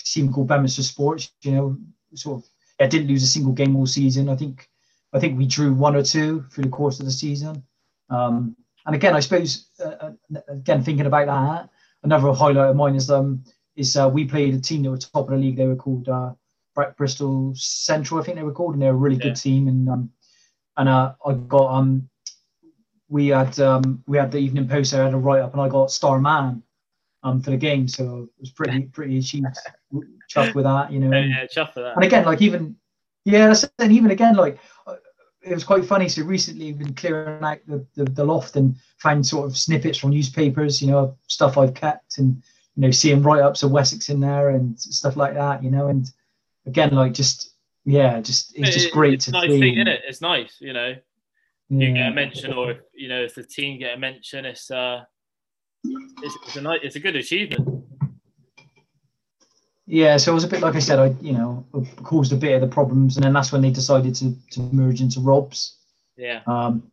team called Bemminster Sports, you know, sort of, yeah, didn't lose a single game all season. I think, I think we drew one or two through the course of the season. Um, and again, I suppose, uh, again, thinking about that, another highlight of mine is um is uh, we played a team that were top of the league. They were called. Uh, Bristol Central, I think they were called, and they're a really yeah. good team. And um, and uh, I got um, we had um, we had the Evening Post. I had a write up, and I got Star Man um for the game. So it was pretty pretty achieved, chuffed with that, you know. Yeah, yeah, chuffed with that. And again, like even yeah, and even again, like it was quite funny. So recently, we've been clearing out the, the the loft and found sort of snippets from newspapers, you know, stuff I've kept, and you know, seeing write ups of Wessex in there and stuff like that, you know, and. Again, like just yeah, just it's just great it's to nice see. Thing, isn't it? It's nice, you know. Yeah. You get a mention, or if, you know, if the team get a mention, it's uh, it's, it's a nice, it's a good achievement. Yeah, so it was a bit like I said, I you know caused a bit of the problems, and then that's when they decided to to merge into Robs. Yeah. Um,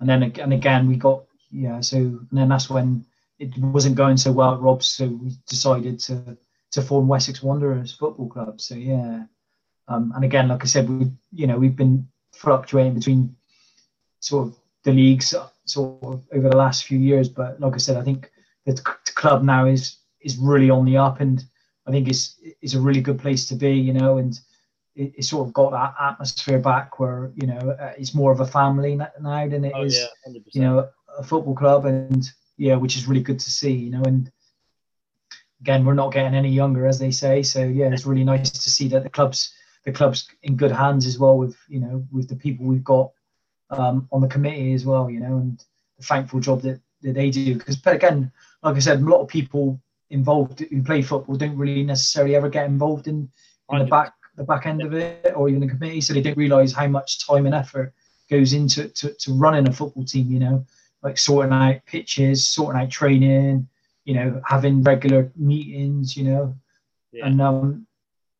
and then and again we got yeah, so and then that's when it wasn't going so well at Robs, so we decided to. to form Wessex Wanderers Football Club. So yeah, um, and again, like I said, we you know we've been fluctuating between sort of the leagues sort of over the last few years. But like I said, I think the, the club now is is really on the up, and I think it's it's a really good place to be, you know, and it, it's sort of got that atmosphere back where you know uh, it's more of a family now than it oh, is yeah, you know a football club, and yeah, which is really good to see, you know, and. Again, we're not getting any younger, as they say. So yeah, it's really nice to see that the club's the club's in good hands as well, with you know with the people we've got um, on the committee as well, you know, and the thankful job that, that they do. Because but again, like I said, a lot of people involved who play football don't really necessarily ever get involved in, in the back the back end of it, or even the committee, so they don't realise how much time and effort goes into to, to running a football team. You know, like sorting out pitches, sorting out training. You know, having regular meetings, you know, yeah. and um,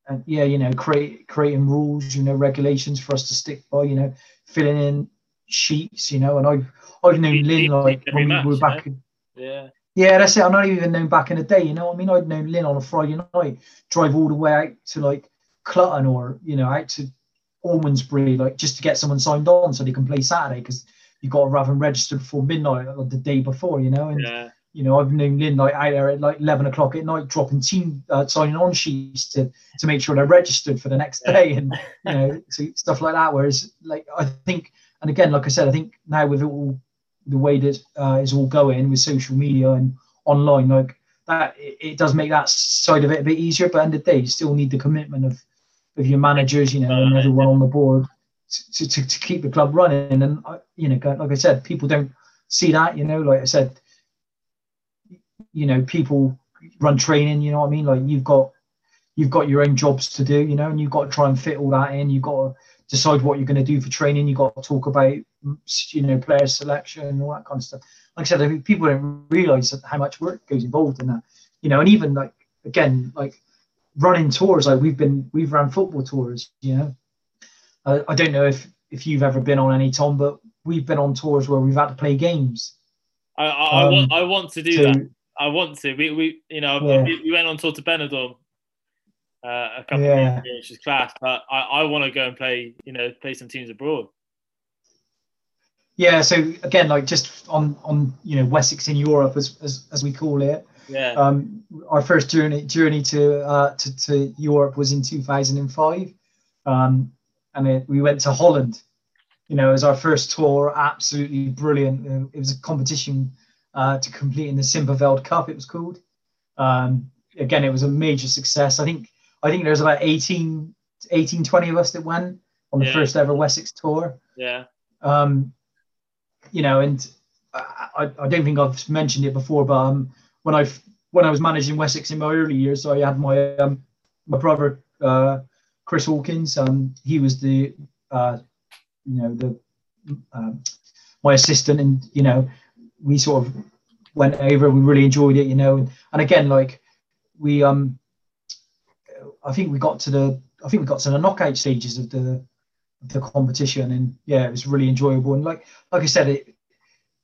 and yeah, you know, create creating rules, you know, regulations for us to stick by, you know, filling in sheets, you know, and I've I've known Lynn like when we were back, in, yeah, yeah, that's it. I'm not even known back in the day, you know. I mean, I'd known Lynn on a Friday night, drive all the way out to like Clutton or, you know, out to Ormondsbury, like, just to get someone signed on so they can play Saturday, because you've got to have them registered before midnight or the day before, you know. And yeah. You know, I've known Lynn like out there at like eleven o'clock at night, dropping team uh, signing on sheets to to make sure they're registered for the next yeah. day, and you know, so stuff like that. Whereas, like, I think, and again, like I said, I think now with it all, the way that uh, it's all going with social media and online, like that, it, it does make that side of it a bit easier. But at the end of the day, you still need the commitment of of your managers, you know, uh, and everyone yeah. on the board to, to to keep the club running. And uh, you know, like I said, people don't see that. You know, like I said. You know, people run training, you know what I mean? Like, you've got you've got your own jobs to do, you know, and you've got to try and fit all that in. You've got to decide what you're going to do for training. You've got to talk about, you know, player selection and all that kind of stuff. Like I said, I mean, people don't realise how much work goes involved in that, you know. And even, like, again, like running tours, like we've been, we've ran football tours, you know. Uh, I don't know if, if you've ever been on any, Tom, but we've been on tours where we've had to play games. I, I, um, I, want, I want to do to, that. I want to. We, we you know, yeah. we, we went on tour to Benidorm uh, a couple yeah. of years ago, which is class. But I, I want to go and play, you know, play some teams abroad. Yeah. So again, like just on, on you know, Wessex in Europe, as as, as we call it. Yeah. Um, our first journey journey to uh to, to Europe was in two thousand five, um, and it, we went to Holland. You know, as our first tour, absolutely brilliant. It was a competition. Uh, to complete in the Simperveld Cup, it was called. Um, again, it was a major success. I think I think there was about eighteen, twenty of us that went on the yeah. first ever Wessex tour. Yeah. Um, you know, and I, I don't think I've mentioned it before, but um, when I when I was managing Wessex in my early years, I had my um, my brother uh, Chris Hawkins. Um, he was the uh, you know the um, my assistant, and you know. We sort of went over. We really enjoyed it, you know. And, and again, like we, um, I think we got to the, I think we got to the knockout stages of the, the competition, and yeah, it was really enjoyable. And like, like I said, it,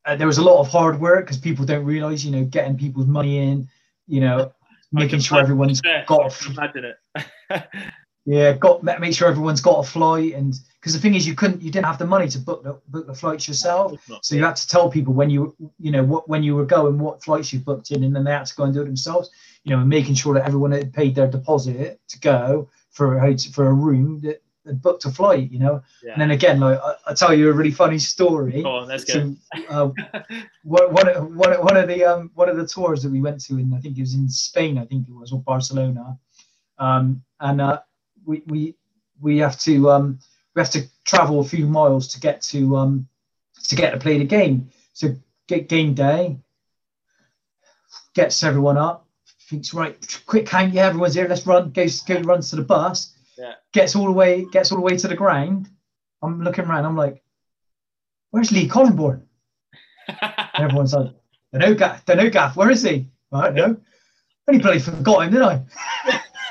uh, there was a lot of hard work because people don't realise, you know, getting people's money in, you know, making sure everyone's got. A, yeah, got make sure everyone's got a flight, and because the thing is, you couldn't, you didn't have the money to book the book the flights yourself, so you had to tell people when you you know what when you were going, what flights you booked in, and then they had to go and do it themselves, you know, and making sure that everyone had paid their deposit to go for a for a room that had booked a flight, you know. Yeah. And then again, like I, I tell you a really funny story. Go on, let's go. So, uh, one, one, one of the um one of the tours that we went to, and I think it was in Spain, I think it was, or Barcelona, um and. Uh, We, we we have to um, we have to travel a few miles to get to um, to get to play the game. So get game day, gets everyone up, thinks right, quick count, yeah, everyone's here, let's run, goes go runs to the bus, yeah. gets all the way gets all the way to the ground. I'm looking around, I'm like, where's Lee Collingbourne? Everyone's like, dunno Gaff, dunno Gaff, where is he? I don't know. Only bloody forgot him, didn't I?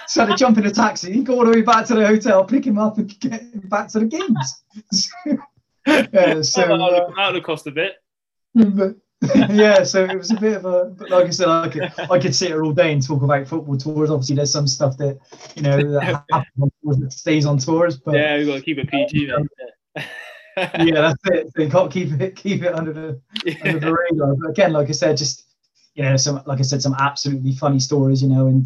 So I had to jump in a taxi, go all the way back to the hotel, pick him up, and get him back to the games. so, yeah, so uh, that'll cost a bit. But, yeah, so it was a bit of a. But like I said, I could I could sit here all day and talk about football tours. Obviously, there's some stuff that you know that, on tours that stays on tours. But yeah, we've got to keep it P G. Um, yeah, that's it. So you can't keep it keep it under the yeah. under the radar. But again, like I said, just you know, some like I said, some absolutely funny stories, you know, and.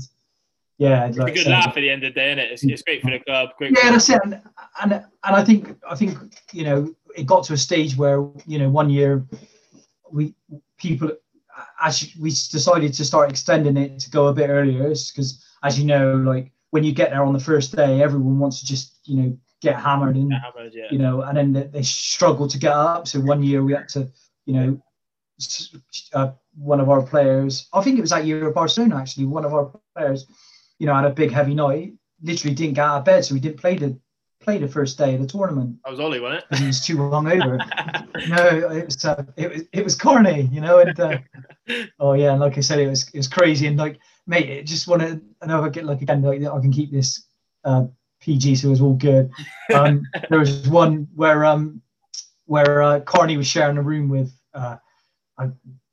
Yeah, it's like a good laugh at the end of the day, isn't it? It's, it's great for the club. Great yeah, that's it. And, and and I think I think you know it got to a stage where you know one year we people actually we decided to start extending it to go a bit earlier because as you know, like when you get there on the first day, everyone wants to just you know get hammered and get hammered, yeah. you know, and then they, they struggle to get up. So one year we had to you know uh, one of our players, I think it was that year at Barcelona actually, one of our players. You know, had a big heavy night. Literally didn't get out of bed, so we didn't play the play the first day of the tournament. I was Ollie, wasn't it? He was too hungover. No, it was uh, it was it was corny, you know. And uh, oh yeah, and like I said, it was it was crazy. And like, mate, I just want to another get like again, like I can keep this uh, P G, so it was all good. Um, there was one where um where uh, Carney was sharing a room with uh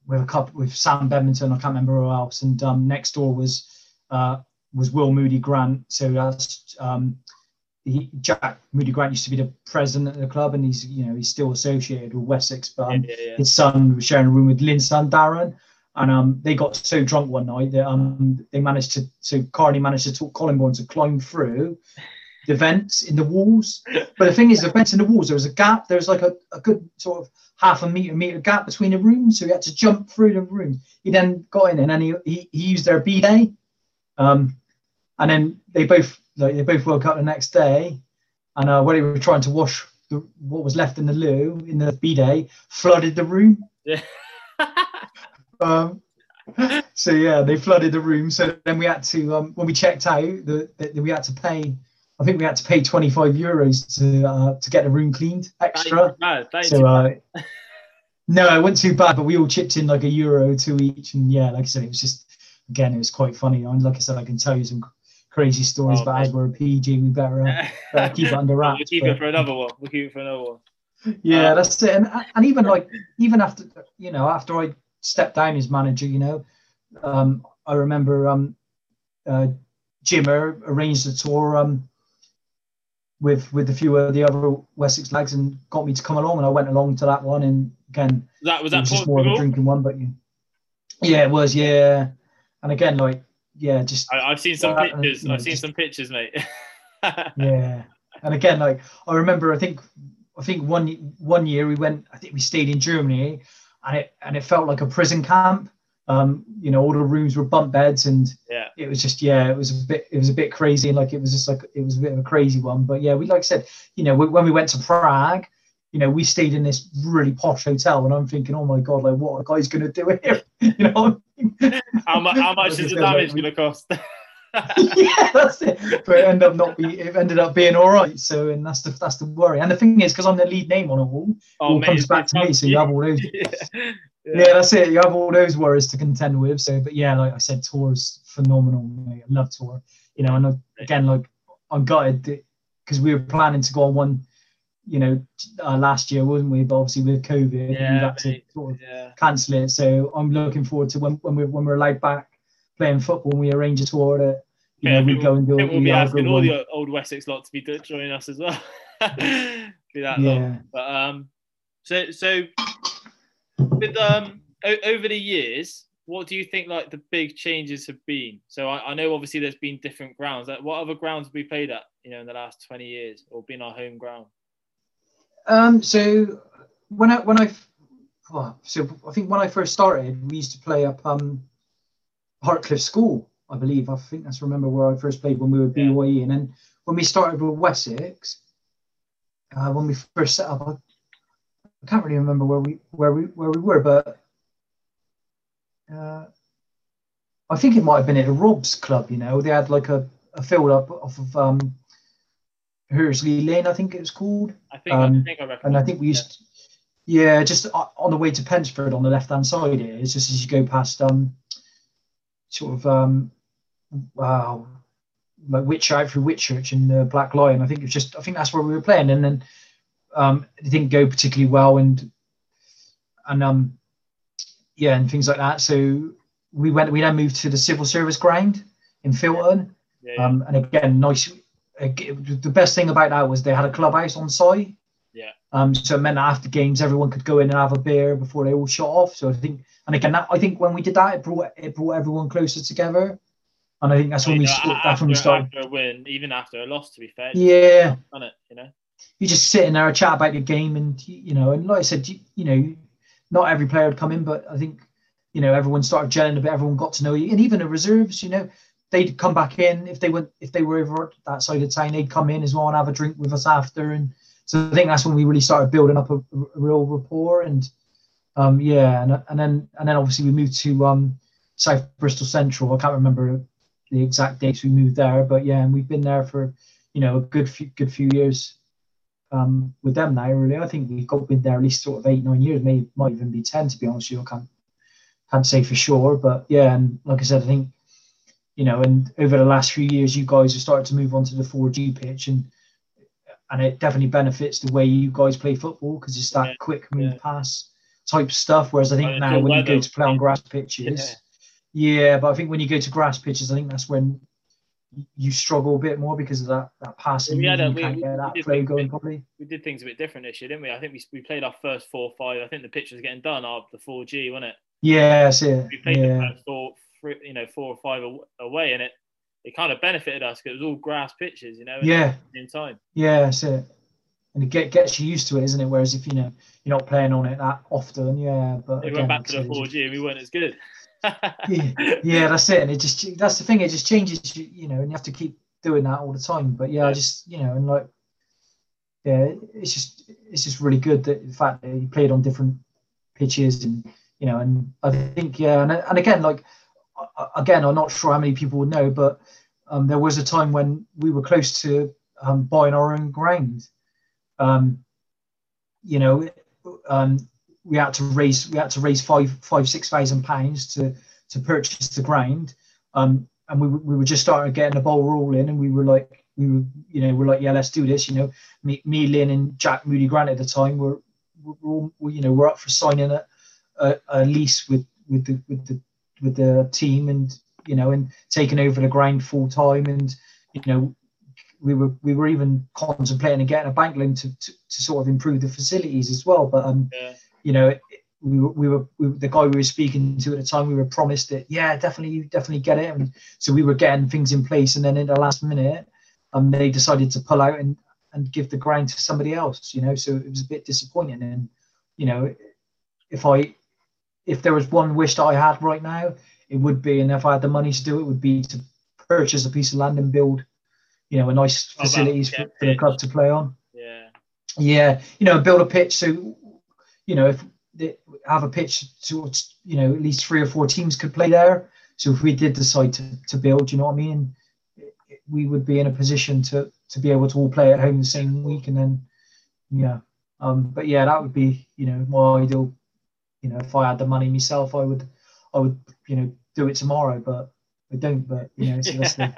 with a couple with Sam Bedminton. I can't remember who else. And um, next door was uh. was Will Moody Grant. So that's um, he, Jack Moody Grant used to be the president of the club, and he's you know he's still associated with Wessex. But um, yeah, yeah, yeah. his son was sharing a room with Lynn's son Darren, and um, they got so drunk one night that um, they managed to so Carney managed to talk Collingbourne to climb through the vents in the walls. But the thing is, the vents in the walls, there was a gap. There was like a, a good sort of half a metre, metre gap between the rooms. So he had to jump through the room. He then got in and then he, he, he used their bidet. Um, and then they both like, they both woke up the next day. And uh, when they were trying to wash the, what was left in the loo, in the bidet, flooded the room. Yeah. um, so, yeah, they flooded the room. So then we had to, um, when we checked out, the, the, we had to pay... I think we had to pay twenty-five euros to uh, to get the room cleaned extra. That is, no, so, uh, no, it wasn't too bad, but we all chipped in like a euro to each. And yeah, like I said, it was just, again, it was quite funny. And like I said, I can tell you some crazy stories, oh, but man. As we're a P G, we better, uh, better keep it under wraps. We'll keep but... it for another one. We'll keep it for another one. Yeah, um, that's it. And, and even like, even after, you know, after I stepped down as manager, you know, um, I remember um, uh, Jimmer arranged a tour. Um, with with a few of the other Wessex lads and got me to come along, and I went along to that one, and again that was, that it was just more of a drinking one, but you, yeah it was yeah and again like yeah just I, I've seen some uh, pictures and, I've know, seen just, some pictures mate yeah and again like I remember I think I think one one year we went I think we stayed in Germany, and it and it felt like a prison camp. Um, you know, all the rooms were bunk beds, and yeah. it was just, yeah, it was a bit, it was a bit crazy. And like, it was just like, it was a bit of a crazy one, but yeah, we, like I said, you know, we, when we went to Prague, you know, we stayed in this really posh hotel, and I'm thinking, oh my God, like what a guy's going to do here, you know? How, mu how much is the damage going to cost? Yeah, that's it. But it ended up not be, it ended up being all right. So, and that's the, that's the worry. And the thing is, cause I'm the lead name on it all, oh, all mate, comes back to me. So you have all those. Yeah. Yeah. yeah, that's it. You have all those worries to contend with. So, but yeah, like I said, tour is phenomenal, mate. I love tour. You know, and I, again, like I'm gutted because we were planning to go on one, you know, uh, last year, wasn't we? But obviously with COVID, yeah, we had to sort of yeah. cancel it. So I'm looking forward to when when we're when we're allowed back playing football, and we arrange a tour that you yeah, know we we'll, go and do. We'll be asking all one. The old Wessex lot to be joining us as well. Be that yeah. long. But um, so so. With um over the years, what do you think like the big changes have been? So I, I know obviously there's been different grounds. Like what other grounds have we played at, you know, in the last twenty years or been our home ground? Um, so when I when I well, so I think when I first started, we used to play up um Hartcliffe School, I believe. I think that's remember where I first played when we were yeah. B Y E, and then when we started with Wessex, uh, when we first set up. I, I can't really remember where we where we where we were, but uh, I think it might have been at a Rob's club. You know, they had like a, a field up off of um, Hursley Lane, I think it was called. I think um, I think I recommend. And I think we used, to, yeah, just on the way to Pensford on the left hand side. It is just as you go past um, sort of um, wow, like Whitchurch through Whitchurch and the Black Lion. I think it was just I think that's where we were playing, and then. Um, it didn't go particularly well, and and um, yeah, and things like that. So we went. We then moved to the Civil Service ground in Filton, yeah, yeah. Um, and again, nice. Uh, the best thing about that was they had a clubhouse on site. Yeah. Um. So it meant that after games, everyone could go in and have a beer before they all shut off. So I think, and again, that, I think when we did that, it brought it brought everyone closer together. And I think that's when we that's when we started. After a win, even after a loss, to be fair. Yeah. Done it, you know. You're just sitting there, a chat about the game, and you know, and like I said, you, you know, not every player would come in, but I think, you know, everyone started gelling a bit. Everyone got to know you, and even the reserves, you know, they'd come back in if they went if they were over that side of town, they'd come in as well and have a drink with us after. And so I think that's when we really started building up a, a real rapport. And um, yeah, and and then and then obviously we moved to um, South Bristol Central. I can't remember the exact dates we moved there, but yeah, and we've been there for you know a good few, good few years. Um, with them now, really, I think we've got been there at least sort of eight, nine years, maybe might even be ten. To be honest, you I can't can't say for sure, but yeah, and like I said, I think you know, and over the last few years, you guys have started to move on to the four G pitch, and and it definitely benefits the way you guys play football because it's that yeah, quick move yeah. pass type stuff. Whereas I think I now when you go to play on grass pitches, yeah. yeah, but I think when you go to grass pitches, I think that's when you struggle a bit more because of that, that passing. We had a, you we, can't we, get that play going properly. We did things a bit different this year, didn't we? I think we we played our first four or five. I think the pitch was getting done after the four G, wasn't it? Yeah, that's it. We played yeah. the first four, three, you know, four or five away, and it, it kind of benefited us because it was all grass pitches, you know. Yeah. In time. Yeah, that's it. And it get, gets you used to it, isn't it? Whereas if you know you're not playing on it that often, yeah. But we went back to the four G, and we weren't as good. yeah, yeah, that's it. And it just, that's the thing, it just changes, you know, and you have to keep doing that all the time. But yeah, yeah. I just, you know, and like, yeah, it's just, it's just really good that the fact that you played on different pitches and, you know, and I think, yeah, and, and again, like, again, I'm not sure how many people would know, but um, there was a time when we were close to um, buying our own ground. Um, you know, um, we had to raise we had to raise five five six thousand pounds to to purchase the ground, um, and we we were just starting getting the ball rolling, and we were like we were you know we're like yeah let's do this, you know, me, me Lynn and Jack Moody Grant at the time were we're, we're, we're you know we're up for signing a, a, a lease with with the with the with the team, and you know and taking over the ground full time, and you know. We were we were even contemplating and getting a bank loan to, to, to sort of improve the facilities as well. But um, yeah. you know, it, we were, we were we, the guy we were speaking to at the time. We were promised that yeah, definitely you definitely get it. And so we were getting things in place, and then in the last minute, um, they decided to pull out and, and give the ground to somebody else. You know, so it was a bit disappointing. And you know, if I if there was one wish that I had right now, it would be, and if I had the money to do it, would be to purchase a piece of land and build. You know, a nice facilities oh, for, for the club to play on. Yeah, yeah. You know, build a pitch. So, you know, if they have a pitch, so you know, at least three or four teams could play there. So, if we did decide to, to build, you know what I mean, we would be in a position to to be able to all play at home the same week, and then, yeah. Um, but yeah, that would be, you know, my ideal. You know, if I had the money myself, I would, I would, you know, do it tomorrow, but. I don't, but you know, so that's the,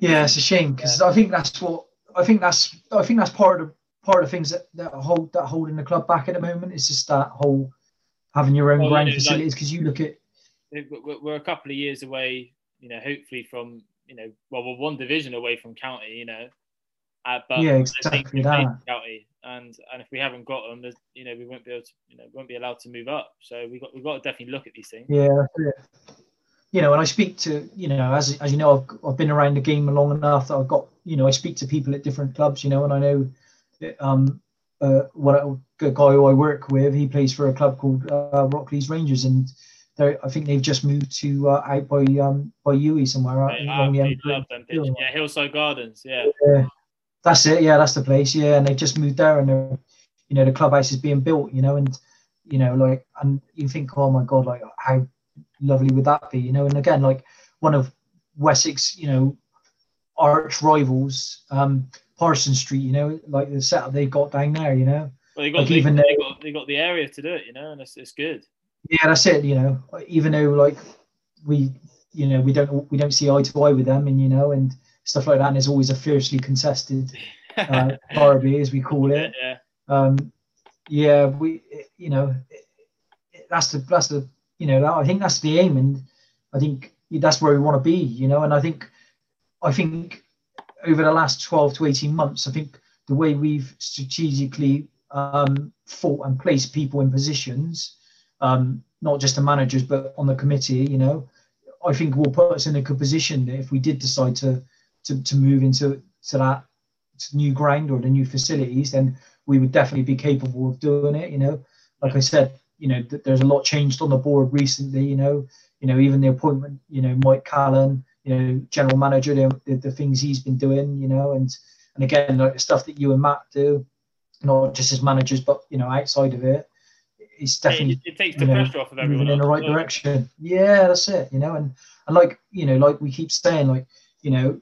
yeah, it's a shame because yeah. I think that's what I think that's I think that's part of the, part of the things that that hold that holding the club back at the moment. It's just that whole having your own well, ground you know, facilities. Because like, you look at we're a couple of years away, you know, hopefully from you know, well, we're one division away from county, you know, uh, but yeah, exactly that. County, and and if we haven't got them, you know, we won't be able to, you know, won't be allowed to move up. So we got we got to definitely look at these things. Yeah. yeah. You know, and I speak to, you know, as as you know, I've I've been around the game long enough that I've got, you know, I speak to people at different clubs, you know, and I know um, uh, what a guy who I work with, he plays for a club called uh, Rockleys Rangers, and I think they've just moved to uh, out by um by Uwe somewhere. Right? Oh, the love them yeah, Hillside Gardens, yeah. yeah. That's it, yeah, that's the place, yeah, and they just moved there, and they're, you know, the clubhouse is being built, you know, and you know, like, and you think, oh my God, like how lovely would that be, you know? And again, like one of Wessex, you know, arch rivals, um, Parsons Street, you know, like the setup they got down there, you know. Well, they got, like they, even though, they got they got the area to do it, you know, and it's it's good. Yeah, that's it, you know. Even though like we, you know, we don't we don't see eye to eye with them, and you know, and stuff like that. And there's always a fiercely contested uh, derby, as we call it. Yeah. Um, yeah, we, you know, that's the that's the. You know, I think that's the aim, and I think that's where we want to be. You know, and I think, I think, over the last twelve to eighteen months, I think the way we've strategically um, fought and placed people in positions, um, not just the managers but on the committee, you know, I think will put us in a good position that if we did decide to to, to move into to that to new ground or the new facilities, then we would definitely be capable of doing it. You know, like I said. You know, there's a lot changed on the board recently. You know, you know, even the appointment. You know, Mike Callan. You know, general manager. The, the, the things he's been doing. You know, and and again, like the stuff that you and Matt do, not just as managers, but you know, outside of it, it's definitely it, it takes the pressure off of everyone in the right direction. Yeah, that's it. You know, and and like you know, like we keep saying, like you know,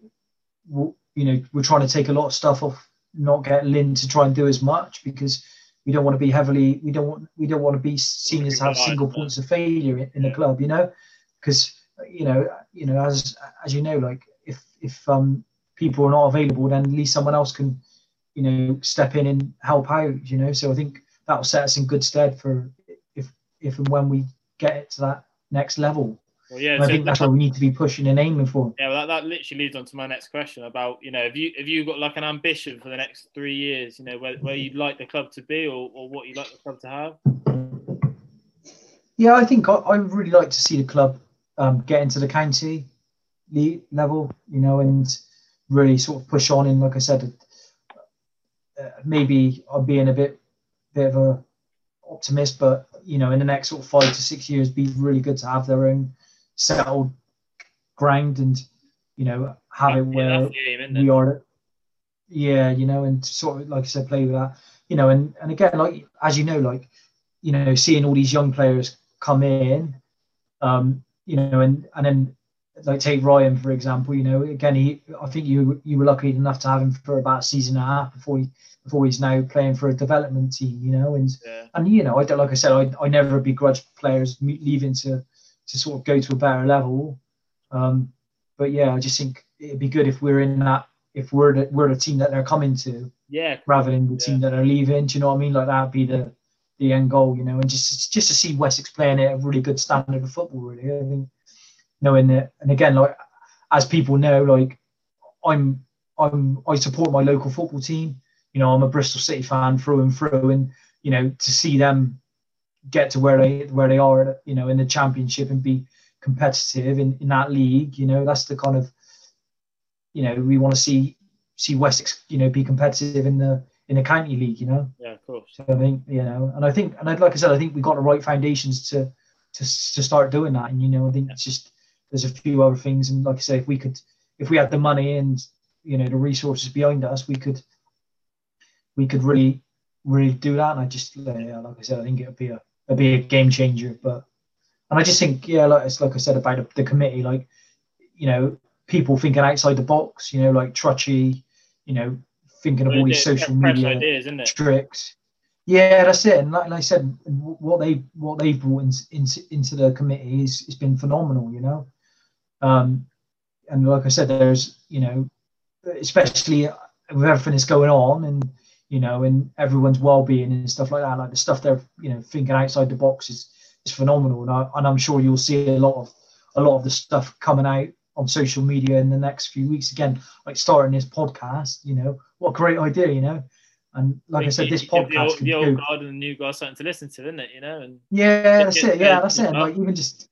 we'll, you know, we're trying to take a lot of stuff off, not get Lynn to try and do as much because. We don't want to be heavily. We don't want. We don't want to be seen as have single points of failure in, in yeah. the club, you know, because you know, you know, as as you know, like if if um people are not available, then at least someone else can, you know, step in and help out, you know. So I think that will set us in good stead for if if and when we get it to that next level. Well, yeah, so I think that's what we need to be pushing and aiming for. Yeah, well, that, that literally leads on to my next question about, you know, have you have you got like an ambition for the next three years, you know, where, where you'd like the club to be, or, or what you'd like the club to have? Yeah, I think I, I really like to see the club um, get into the county league level, you know, and really sort of push on. And like I said, uh, maybe I'm being a bit, bit of a optimist, but, you know, in the next sort of five to six years, be really good to have their own settled ground and, you know, have it where yeah, game, we are. Yeah, you know, and sort of, like I said, play with that, you know, and, and again, like, as you know, like, you know, seeing all these young players come in, um, you know, and, and then, like, take Ryan, for example, you know, again, he, I think you you were lucky enough to have him for about a season and a half before he, before he's now playing for a development team, you know, and, yeah. and you know, I don't, like I said, I, I never begrudge players leaving to, to sort of go to a better level. Um, but yeah, I just think it'd be good if we're in that, if we're the, we're the team that they're coming to, yeah, rather than the yeah. team that they're leaving, do you know what I mean? Like, that'd be the, the end goal, you know, and just, just to see Wessex playing at a really good standard of football, really, I think. Knowing that, and again, like, as people know, like, I'm, I'm, I support my local football team. You know, I'm a Bristol City fan through and through, and, you know, to see them get to where they, where they are, you know, in the Championship and be competitive in, in that league, you know, that's the kind of, you know, we want to see, see Wessex, you know, be competitive in the, in the county league, you know. Yeah, of course. So I think, you know, and I think, and I'd, like I said, I think we've got the right foundations to, to, to start doing that, and, you know, I think it's just. There's a few other things, and like I say, if we could, if we had the money and, you know, the resources behind us, we could, we could really, really do that. And I just, yeah, like I said, I think it'd be a, it'd be a game changer. But, and I just think, yeah, like it's like I said about the, the committee, like, you know, people thinking outside the box, you know, like Trutchy, you know, thinking well, of all these social media ideas, isn't it? Tricks. Yeah, that's it. And like, like I said, what they what they've brought in, in, into the committee is, it's been phenomenal, you know. Um, and like I said, there's, you know, especially with everything that's going on and, you know, and everyone's well-being and stuff like that, like the stuff they're, you know, thinking outside the box is, is phenomenal. And, I, and I'm sure you'll see a lot of, a lot of the stuff coming out on social media in the next few weeks. Again, like starting this podcast, you know, what a great idea, you know. And like you, I said, this podcast, the old, the old guard and the new guard, something to listen to, isn't it? You know, and yeah, that's it. Yeah, that's it. And like, even just,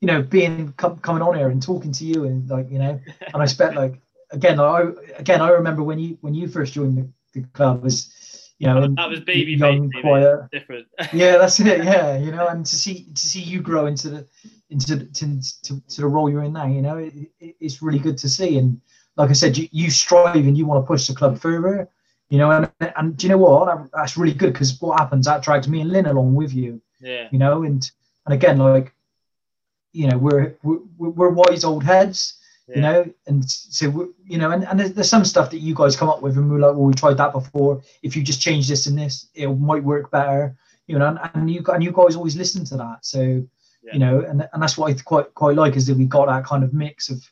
you know, being com- coming on here and talking to you, and like, you know, and I spent like again, like, I again, I remember when you when you first joined the, the club was, you know, that was baby, young, baby, quiet, different. Yeah, that's it. Yeah, you know, and to see to see you grow into the into the, to, to to the role you're in now, you know, it, it, it's really good to see. And like I said, you, you strive and you want to push the club further. You know, and, and do you know what? That's really good, because what happens, that drags me and Lynn along with you. Yeah. You know, and and again, like, you know, we're we're, we're wise old heads. Yeah. You know, and so we're, you know, and, and there's, there's some stuff that you guys come up with, and we're like, well, we tried that before. If you just change this and this, it might work better. You know, and, and you and you guys always listen to that. So, yeah. You know, and and that's what I quite quite like, is that we got that kind of mix of,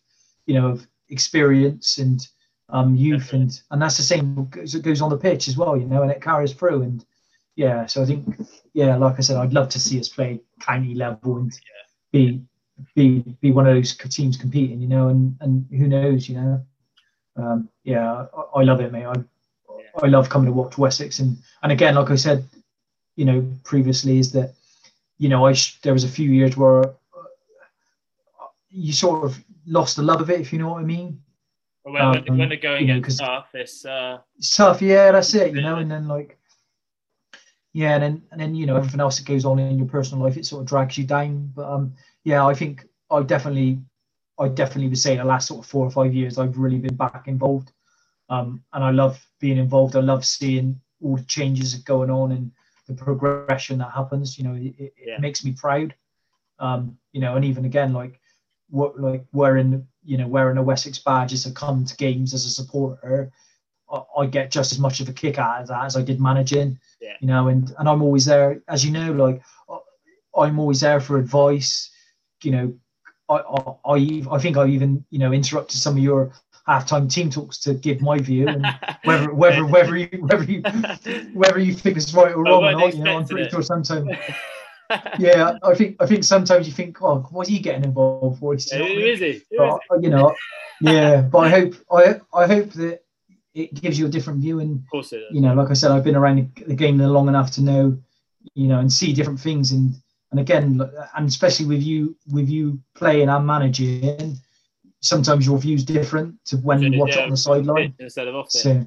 you know, of experience and. Um, youth and, and that's the same as it goes on the pitch as well, you know, and it carries through. And yeah, so I think, yeah, like I said, I'd love to see us play county level and be be be one of those teams competing, you know, and, and who knows, you know. Um, yeah, I, I love it, mate. I I love coming to watch Wessex, and and again, like I said, you know, previously, is that, you know, I sh- there was a few years where you sort of lost the love of it, if you know what I mean. When, um, when, when they're going yeah, it's tough, it's uh, it's tough, yeah, that's it, you know, and then like, yeah, and then and then you know, everything else that goes on in your personal life, it sort of drags you down. But um, yeah, I think I definitely, I definitely would say the last sort of four or five years, I've really been back involved, um, and I love being involved. I love seeing all the changes that are going on and the progression that happens. You know, it, it yeah. makes me proud. Um, you know, and even again, like what like wearing. You know, wearing a Wessex badge as I come to games as a supporter, I, I get just as much of a kick out of that as I did managing. Yeah. You know, and, and I'm always there, as you know, like I'm always there for advice. You know, I I, I think I even, you know, interrupted some of your halftime team talks to give my view, and whether whether whether you whether you whether you think it's right or wrong or not, you know, I'm pretty sure sometimes. Yeah, I think I think sometimes you think, oh, what's he getting involved for? Who is he? But, you know, yeah. But I hope I I hope that it gives you a different view. And of course it does. You know, like I said, I've been around the game there long enough to know, you know, and see different things. And and again, and especially with you with you playing and managing, sometimes your view's different to when you watch it on the sideline instead of off it. So,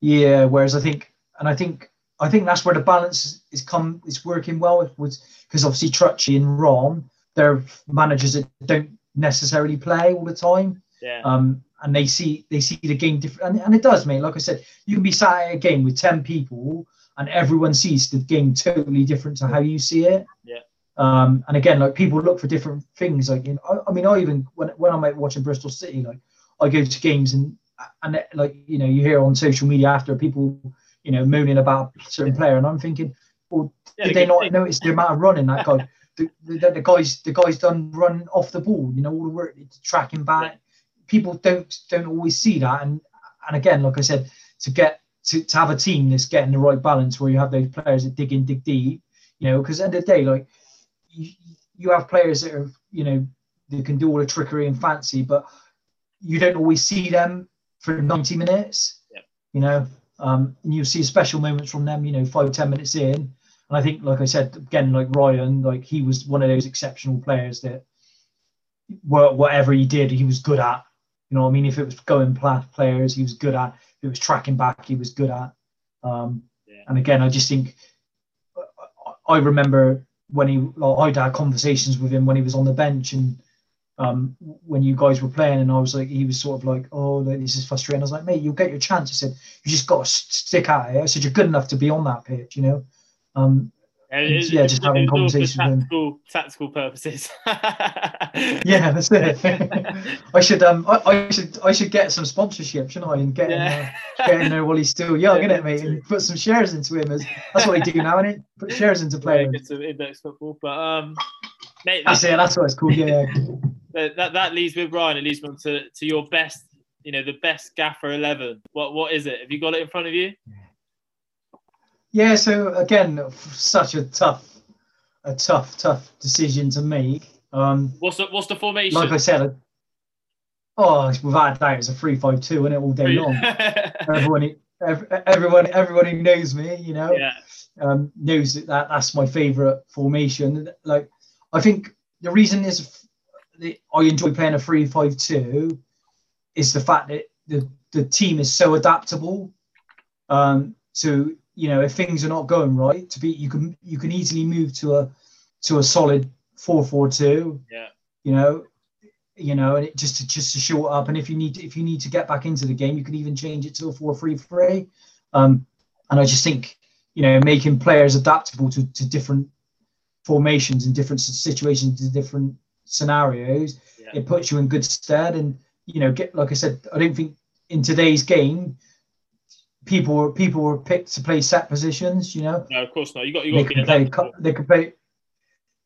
yeah. Whereas I think, and I think. I think that's where the balance is come. It's working well with, because obviously Trucci and Ron, they're managers that don't necessarily play all the time. Yeah. Um, and they see they see the game different, and, and it does, mate. Like I said, you can be sat at a game with ten people, and everyone sees the game totally different to how you see it. Yeah. Um, and again, like people look for different things. Like, you know, I, I mean, I even when when I'm out watching Bristol City, like I go to games and and it, like you know, you hear on social media after people, you know, mooning about a certain player, and I'm thinking, well, yeah, did they not thing. notice the amount of running that guy? the, the, the guys, the guys done run off the ball. You know, all the work, tracking back. Yeah. People don't don't always see that, and and again, like I said, to get to, to have a team that's getting the right balance where you have those players that dig in, dig deep. You know, because at the end of the day, like you, you have players that are, you know, that can do all the trickery and fancy, but you don't always see them for ninety minutes. Yeah. You know. Um, and you see special moments from them, you know, five, ten minutes in. And I think, like I said, again, like Ryan, like he was one of those exceptional players that whatever he did, he was good at. You know what I mean? If it was going past players, he was good at. If it was tracking back, he was good at. Um, yeah. And again, I just think, I remember when he, like, I'd had conversations with him when he was on the bench and um, when you guys were playing, and I was like, he was sort of like, oh, this is frustrating. I was like, mate, you'll get your chance. I said, you just got to stick at it. I said, you're good enough to be on that pitch, you know. Um, and and yeah, just having conversations. Tactical, tactical purposes. Yeah, that's it. I should, um, I, I should, I should get some sponsorship, shouldn't I? And get, yeah. in, uh, get in there while he's still young, yeah, innit, mate? And put some shares into him. As that's what they do now, innit? Put shares into players. Yeah, get some index football, but um, mate, that's it. That's what it's called. Yeah. That that leads with Ryan. It leads me on to, to your best, you know, the best gaffer eleven. What what is it? Have you got it in front of you? Yeah. So again, such a tough, a tough, tough decision to make. Um, what's the what's the formation? Like I said, oh, without a doubt, it's a three five two, and it all day long. everyone, every, everyone, everyone who knows me, you know, yeah. um, knows that, that that's my favourite formation. Like, I think the reason is, I enjoy playing a three five two is the fact that the, the team is so adaptable. Um, so, you know, if things are not going right, to be you can you can easily move to a to a solid four four two. Yeah. You know, you know, and it just to just to short up. And if you need to, if you need to get back into the game, you can even change it to a four three three. Um, and I just think, you know, making players adaptable to, to different formations and different situations, to different scenarios, yeah. It puts you in good stead. And you know, get like I said, I don't think in today's game people people were picked to play set positions. You know, no, of course not. You got you got. They can play. Adaptable. They can play.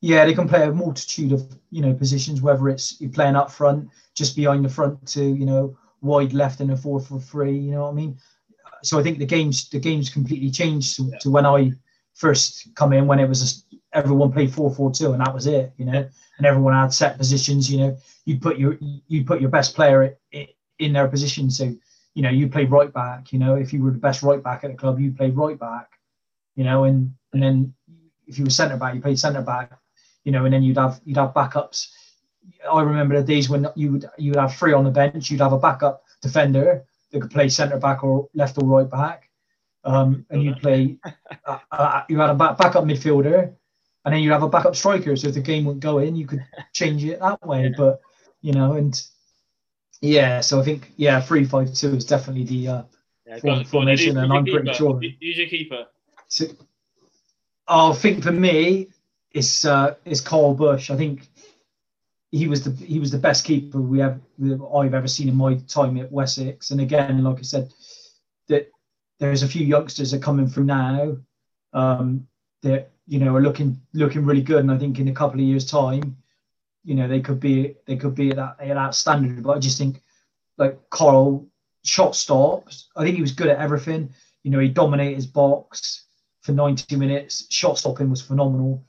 Yeah, they can play a multitude of, you know, positions. Whether it's you're playing up front, just behind the front to, you know, wide left in a four for three. You know what I mean? So I think the games the games completely changed to, yeah. to when I first come in, when it was a, everyone played four four two and that was it. You know. Yeah. And everyone had set positions. You know, you put your you put your best player in their position. So, you know, you play right back. You know, if you were the best right back at the club, you played right back. You know, and and then if you were centre back, you played centre back. You know, and then you'd have you'd have backups. I remember the days when you would you would have three on the bench. You'd have a backup defender that could play centre back or left or right back, um, and you'd play uh, uh, you had a back, backup midfielder. And then you have a backup striker, so if the game wouldn't go in, you could change it that way. Yeah. But you know, and yeah, so I think yeah, three five two is definitely the uh, yeah, form, formation, and I'm keeper. pretty sure. Use your keeper. So, I think for me, it's uh, it's Carl Bush. I think he was the he was the best keeper we have I've ever seen in my time at Wessex. And again, like I said, that there's a few youngsters that are coming through now. Um, that you know, are looking looking really good, and I think in a couple of years' time, you know, they could be they could be at that, at that standard. But I just think, like Carl, shot stops. I think he was good at everything. You know, he dominated his box. for ninety minutes. Shot stopping was phenomenal.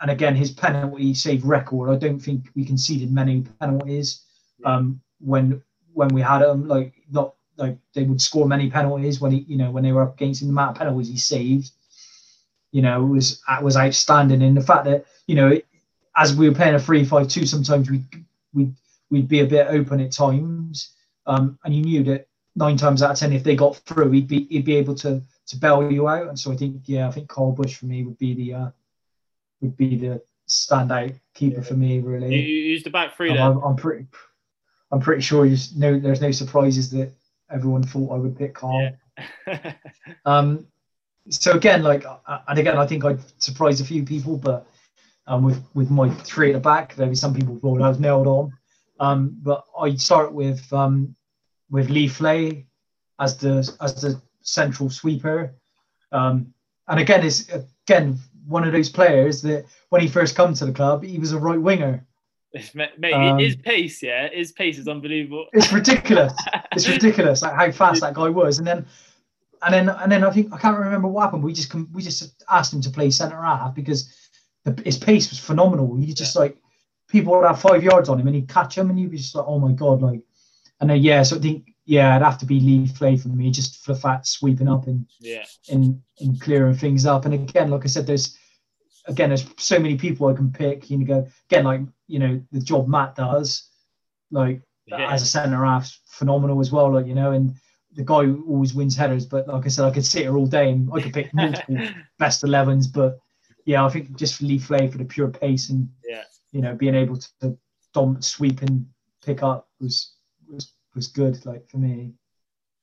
And again, his penalty save record, I don't think we conceded many penalties um, when when we had them. Like, not like they would score many penalties when he, you know, when they were up against him. The amount of penalties he saved, you know, was was outstanding. And the fact that, you know, it, as we were playing a three five two, sometimes we we we'd be a bit open at times, um, and you knew that nine times out of ten, if they got through, he'd be he'd be able to to bail you out. And so I think, yeah, I think Carl Bush for me would be the uh, would be the standout keeper yeah. for me, really. You used the back three there. I'm, I'm pretty, I'm pretty sure you know, there's no surprises that everyone thought I would pick Carl. Yeah. um, so again, like, and again, I think I'd surprise a few people, but um, with with my three at the back, there were some people thought I was nailed on. Um, but I'd start with um, with Lee Flay as the as the central sweeper, um, and again, it's again one of those players that when he first come to the club, he was a right winger. Mate, um, his pace, yeah, his pace is unbelievable. It's ridiculous. It's ridiculous like how fast that guy was, and then and then and then I think I can't remember what happened. We just we just asked him to play centre half because the, his pace was phenomenal. He just yeah. like. People would have five yards on him and he'd catch him and you'd be just like, oh my God, like, and then, yeah, so I think, yeah, it'd have to be Lee Flay for me, just for the fact sweeping up and, yeah. and and clearing things up. And again, like I said, there's, again, there's so many people I can pick, you know, go, again, like, you know, the job Matt does, like, yeah. as a centre-half, phenomenal as well, like, you know, and the guy who always wins headers, but like I said, I could sit here all day and I could pick multiple best elevens, but yeah, I think just Lee Flay for the pure pace and, yeah. you know, being able to dom- sweep and pick up was was was good, like, for me.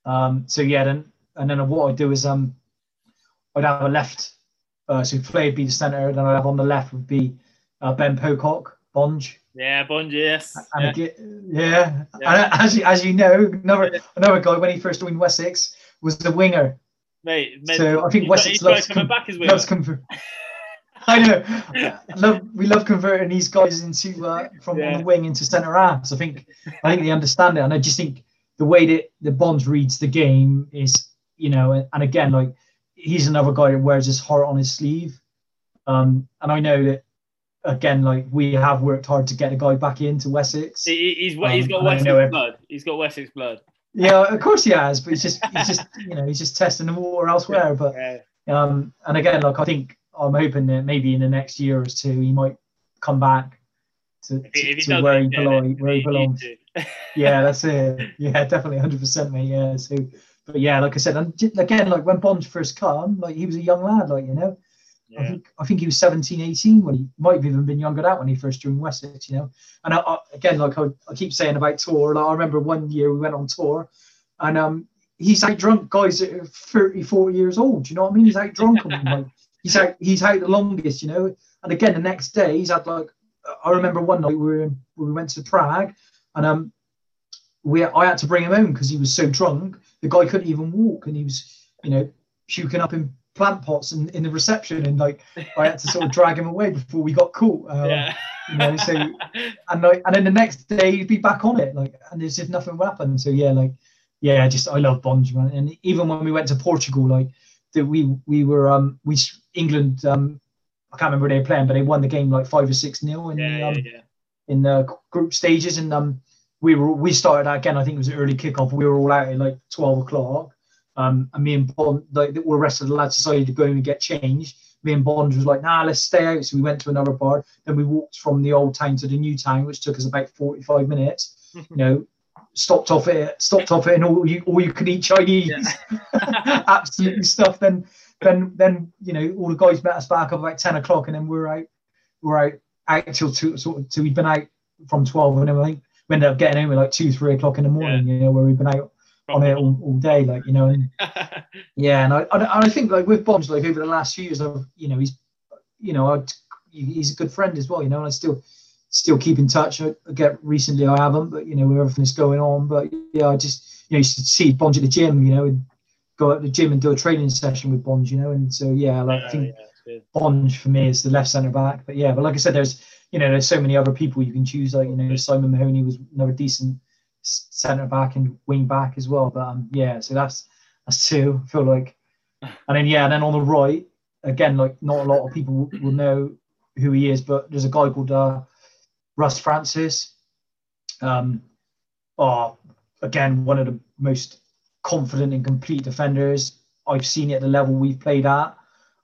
Um, so yeah, then and then what I'd do is um, I'd have a left, uh, so Flay would be the centre, then I'd have on the left would be uh, Ben Pocock, Bonge. Yeah, Bonge, yes. And yeah, get, yeah. yeah. And as you as you know, another another guy when he first joined Wessex was the winger. Mate, mate so I think Wessex got, loves coming com- back as winger. Loves com- I know. Love, we love converting these guys into uh, from yeah. on the wing into centre halves. I think I think they understand it, and I just think the way that the Bonge reads the game is, you know, and again, like, he's another guy that wears his heart on his sleeve, um, and I know that again, like, we have worked hard to get a guy back into Wessex. He, he's he's got um, Wessex blood. Every, he's got Wessex blood. Yeah, of course he has, but he's just he's just you know he's just testing the water elsewhere. But um, and again, like, I think. I'm hoping that maybe in the next year or two he might come back to, to, to where he belongs. Where he belongs. Yeah, that's it. Yeah, definitely, one hundred percent, mate. Yeah. So, but yeah, like I said, and again, like, when Bonge first come, like, he was a young lad, like, you know, yeah. I think I think he was seventeen, eighteen when he might have even been younger than that when he first joined Wessex, you know. And I, I, again, like I, I keep saying about tour, like, I remember one year we went on tour, and um, he's out drunk guys that are thirty, forty years old. Do you know what I mean? He's out drunk. I mean, like, He's out, he's out the longest, you know. And again, the next day, he's had, like, I remember one night we were in, we went to Prague, and um, we I had to bring him home because he was so drunk. The guy couldn't even walk, and he was, you know, puking up in plant pots and in the reception, and like I had to sort of drag him away before we got caught. Um, yeah. You know, so and like, and then the next day he'd be back on it, like, and as if nothing would happen. So yeah, like, yeah, just I love Bonge, man. And even when we went to Portugal, like. That we we were um we England um I can't remember who they were playing, but they won the game like five or six nil in yeah, the um, yeah, yeah. in the group stages, and um we were we started again. I think it was an early kickoff. We were all out at like twelve o'clock. Um, and me and Bonge, like all the rest of the lads decided to go and get changed. Me and Bonge was like, nah, let's stay out. So we went to another bar. Then we walked from the old town to the new town, which took us about forty-five minutes. You know. Stopped off it, stopped off it, and all you all you could eat Chinese, yeah. absolutely stuff. Then, then, then you know, all the guys met us back up about ten o'clock, and then we we're out, we we're out, out till two, sort of, till we'd been out from twelve, and then I think we ended up getting home at like two, three o'clock in the morning, yeah. you know, where we've been out Probably. on it all, all day, like, you know, and yeah, and I and I think, like, with Bonge, like, over the last few years, I've, you know, he's, you know, I'd, he's a good friend as well, you know, and I still. Still keep in touch. I get recently I haven't, but you know, with everything that's going on. But yeah, I just you know, you should see Bonge at the gym, you know, and go out to the gym and do a training session with Bonge, you know. And so yeah, like yeah, I think yeah, Bonge for me is the left centre back. But yeah, but like I said, there's you know, there's so many other people you can choose. Like, you know, Simon Mahoney was another decent centre back and wing back as well. But um, yeah, so that's that's two. I feel like, and then yeah, and then on the right, again, like, not a lot of people will know who he is, but there's a guy called uh, Russ Francis. Um, uh, again, one of the most confident and complete defenders I've seen at the level we've played at.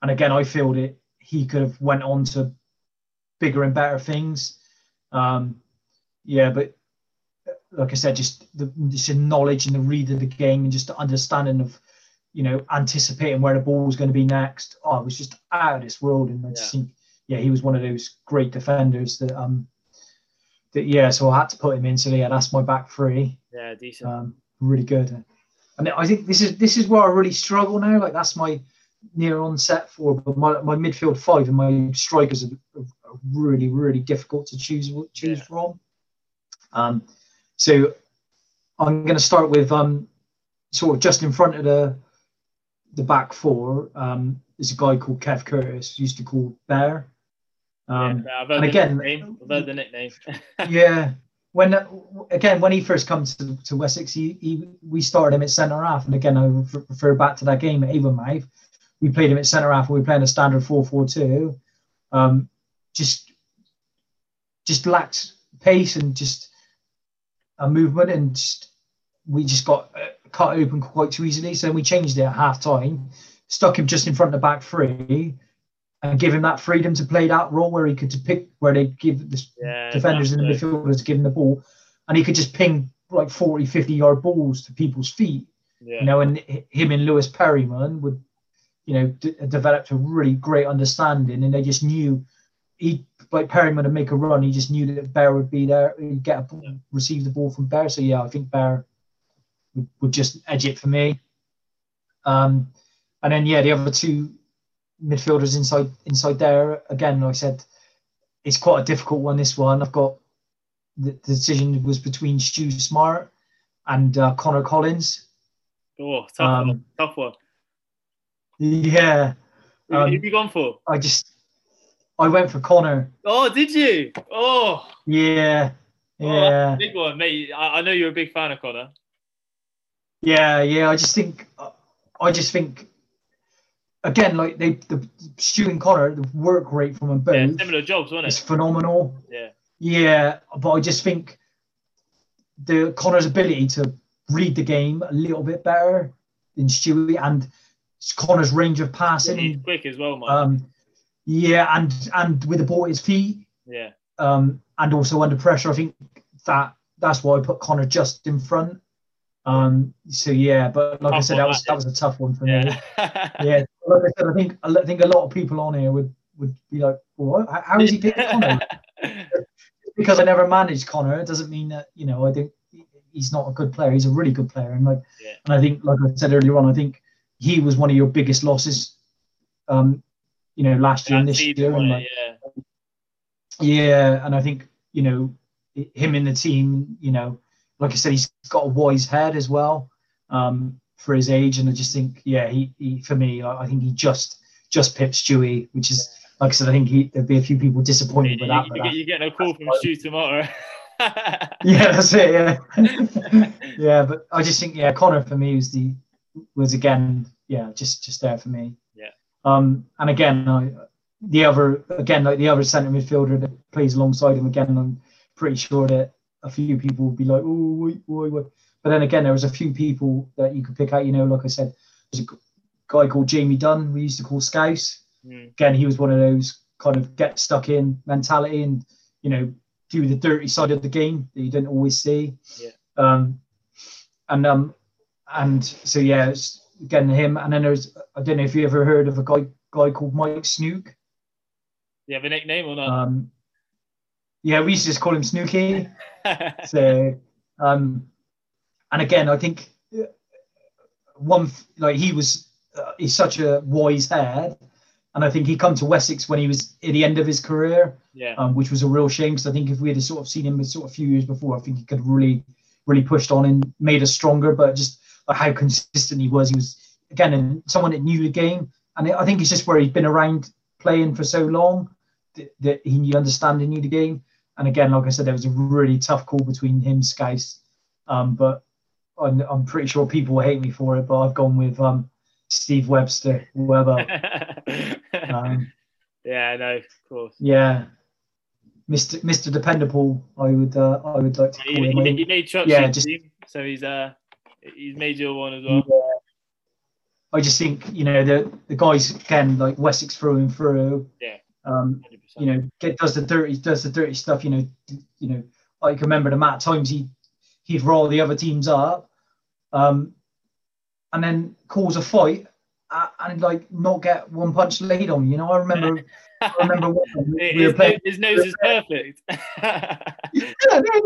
And again, I feel that he could have went on to bigger and better things. Um, yeah, but like I said, just the just the knowledge and the read of the game and just the understanding of, you know, anticipating where the ball was going to be next. Oh, it was just out of this world. And I just yeah. think, yeah, he was one of those great defenders that, um, that yeah, so I had to put him in. So yeah, that's my back three. Yeah, decent. Um, really good. And I think this is this is where I really struggle now. Like, that's my near onset four, but my, my midfield five and my strikers are, are really, really difficult to choose choose yeah. from. Um, so I'm going to start with um, sort of just in front of the the back four. Um, there's a guy called Kev Curtis, used to call Bear. Um, yeah, I've heard and again, nickname. I've heard the nickname. yeah. When again, when he first comes to, to Wessex, he, he we started him at centre half, and again I refer back to that game at Avonmouth. We played him at centre half, and we were playing a standard four four two. Um, just just lacked pace and just a movement, and just, we just got cut open quite too easily. So we changed it at half time, stuck him just in front of the back three, and give him that freedom to play that role where he could pick, where they give the yeah, defenders and the midfielders give him the ball, and he could just ping like forty, fifty yard balls to people's feet. Yeah. You know, and him and Lewis Perryman would, you know, d- developed a really great understanding, and they just knew he, like Perryman would make a run, he just knew that Bear would be there, he'd get a ball, yeah. receive the ball from Bear. So yeah, I think Bear would, would just edge it for me. Um, and then yeah, the other two midfielders inside inside there, again, like I said, it's quite a difficult one, this one. I've got the, the decision was between Stu Smart and uh, Connor Collins. Oh, tough um, one. Tough one. Yeah. Who um, have you gone for? I just, I went for Connor. Oh, did you? Oh. Yeah. Yeah. Oh, that's a big one, mate. I, I know you're a big fan of Connor. Yeah, yeah. I just think, I just think, again, like they, the Stu and Connor, the work rate from them both, yeah, similar jobs, wasn't it? It's phenomenal. Yeah, yeah. But I just think the Connor's ability to read the game a little bit better than Stewie, and Connor's range of passing. He's quick as well, man. Um, yeah, and and with the ball at his feet. Yeah. Um, and also under pressure, I think that that's why I put Connor just in front. Um, so yeah, but like tough I said, that was that, that was a tough one for yeah. me. Yeah. Like I said, I think I think a lot of people on here would, would be like, well, what? How is he picking Connor? Because I never managed Connor, it doesn't mean that, you know, I think he's not a good player. He's a really good player, and like, yeah. and I think, like I said earlier on, I think he was one of your biggest losses, um, you know, last year and this year. One, and like, yeah. yeah, and I think, you know, him in the team, you know, like I said, he's got a wise head as well. Um, for his age, and I just think, yeah, he, he for me, I think he just just pipped Stewie, which is, like I said, I think he, there'd be a few people disappointed with that. You, you, you're getting a call from Stew tomorrow. Yeah, that's it. Yeah, yeah, but I just think, yeah, Connor for me was the was again, yeah, just just there for me. Yeah. Um, and again, I, the other again, like the other centre midfielder that plays alongside him again, I'm pretty sure that a few people would be like, oh, wait, wait, wait. But then again, there was a few people that you could pick out. You know, like I said, there's a guy called Jamie Dunn, we used to call Scouse. Mm. Again, he was one of those kind of get stuck in mentality and, you know, do the dirty side of the game that you don't always see. Yeah. Um, and um, and so yeah, it's again him. And then there's, I don't know if you ever heard of a guy guy called Mike Snook. Do you have a nickname or not? Um, yeah, we used to just call him Snooky. So. Um, And again, I think one like he was uh, he's such a wise head, and I think he come to Wessex when he was at the end of his career, yeah. um, which was a real shame. Because I think if we had sort of seen him sort of a few years before, I think he could have really, really pushed on and made us stronger. But just like, how consistent he was, he was again someone that knew the game, and I think it's just where he'd been around playing for so long that, that he knew understand and knew the game. And again, like I said, there was a really tough call between him, Scouse, um, but. I'm, I'm pretty sure people will hate me for it, but I've gone with um, Steve Webster, Webbo. Um, yeah, no, of course. Yeah, Mister Mister Dependable, I would uh, I would like to call you, him. You, you need Chuck, yeah, just, team, so he's uh he's made your one as well. Yeah. I just think, you know, the the guys again, like Wessex through and through. Yeah. Um, one hundred percent. You know, get, does the dirty does the dirty stuff. You know, you know. I can remember the amount of times he he'd roll the other teams up, um, and then cause a fight uh, and like not get one punch laid on. You know, I remember. I remember when we his, were playing, his nose we is perfect. Yeah,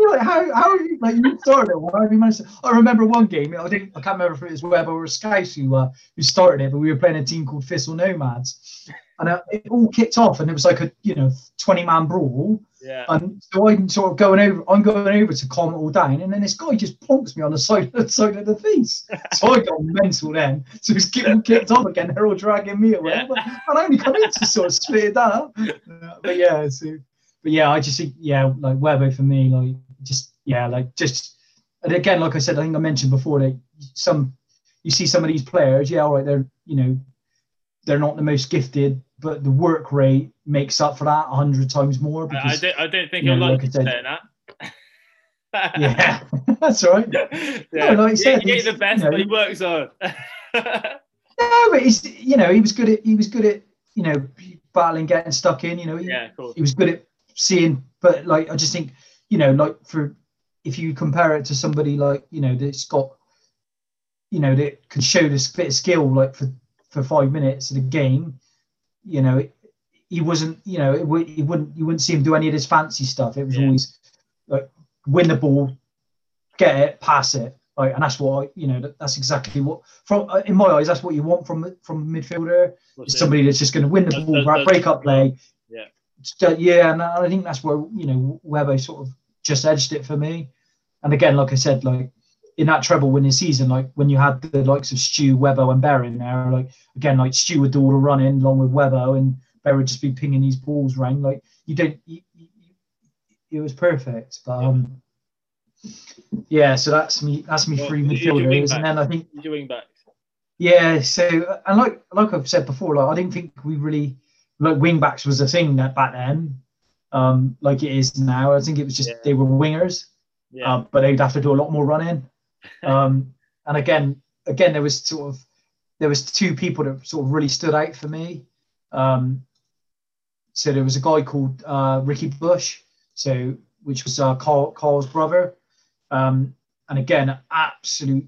like, how how you, like you started it? Why have you managed to? I remember one game. I didn't. I can't remember if it was Webbo or Scouse who uh, who started it, but we were playing a team called Thistle Nomads. And uh, it all kicked off, and it was like a you know twenty-man brawl. Yeah. And so I'm sort of going over. I'm going over to calm it all down, and then this guy just plonks me on the side of the side of the face. So I got mental then. So it's getting kicked off again. They're all dragging me away. Yeah. But I only come in to sort of spit it up. Uh, but yeah. So, but yeah, I just think yeah, like Webbo for me, like just yeah, like just. And again, like I said, I think I mentioned before that some you see some of these players. Yeah, all right, they're you know they're not the most gifted. But the work rate makes up for that a hundred times more. Because, I don't. I don't think you know, I'll like, like to say that. Yeah, that's all right. Yeah, no, like he, said, he ain't the best, you know, but he works hard. No, but he's you know he was good at he was good at you know battling, getting stuck in. You know, he, yeah, cool. He was good at seeing. But like, I just think you know, like for if you compare it to somebody like you know that's got you know that can show this bit of skill like for for five minutes of the game. You know, he wasn't. You know, it w he wouldn't. You wouldn't see him do any of this fancy stuff. It was yeah. always like win the ball, get it, pass it, like, and that's what I, you know. That, that's exactly what, from in my eyes, that's what you want from from a midfielder. It's somebody that's just going to win the that's, ball, that's, break that's, up play. Yeah, yeah, and I think that's where you know Webbo sort of just edged it for me. And again, like I said, like in that treble winning season, like when you had the likes of Stu, Webbo and Berry in there, like again, like Stu would do all the running along with Webbo and Berry would just be pinging these balls round. Like you don't, you, you, it was perfect. But um, yeah, so that's me. That's me well, three midfielders, and then I think doing back. Yeah, so and like like I've said before, like I didn't think we really like wing backs was a thing that back then, um, like it is now. I think it was just yeah. they were wingers, yeah. uh, but they'd have to do a lot more running. um and again again there was sort of there was two people that sort of really stood out for me. Um so there was a guy called uh Ricky Bush, so which was uh Carl, Carl's brother, um and again an absolute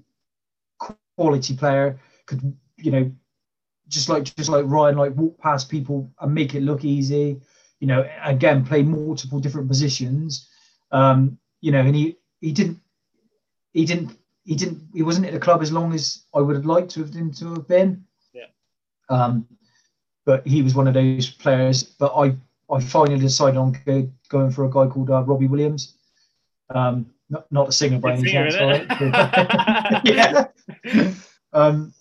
quality player, could you know just like just like Ryan like walk past people and make it look easy, you know again play multiple different positions, um you know and he he didn't He didn't. He didn't. He wasn't at the club as long as I would have liked to have been. To have been. Yeah. Um, but he was one of those players. But I, I finally decided on go, going for a guy called uh, Robbie Williams. Um, not not a singer by any chance, right? Yeah. Um,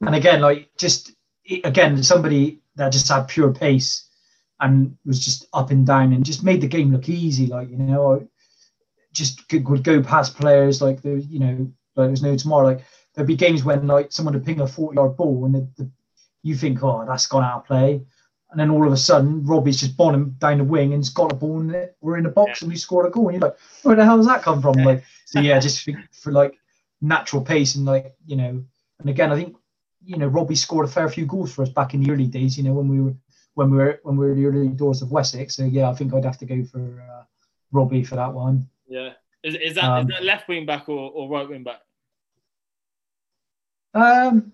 and again, like just again somebody that just had pure pace and was just up and down and just made the game look easy. Like you know. I, just would go past players like the you know like there's no tomorrow. Like there'd be games when like someone would ping a forty-yard ball and the, the, you think oh that's gone out of play, and then all of a sudden Robbie's just bombing down the wing and's got a ball in it. We're in the box yeah. and we scored a goal and you're like where the hell does that come from? Yeah. Like so yeah, just for, for like natural pace and like you know and again I think you know Robbie scored a fair few goals for us back in the early days. You know when we were when we were when we were the early doors of Wessex. So yeah, I think I'd have to go for uh, Robbie for that one. Yeah, is is that um, is that left wing back or, or right wing back? Um,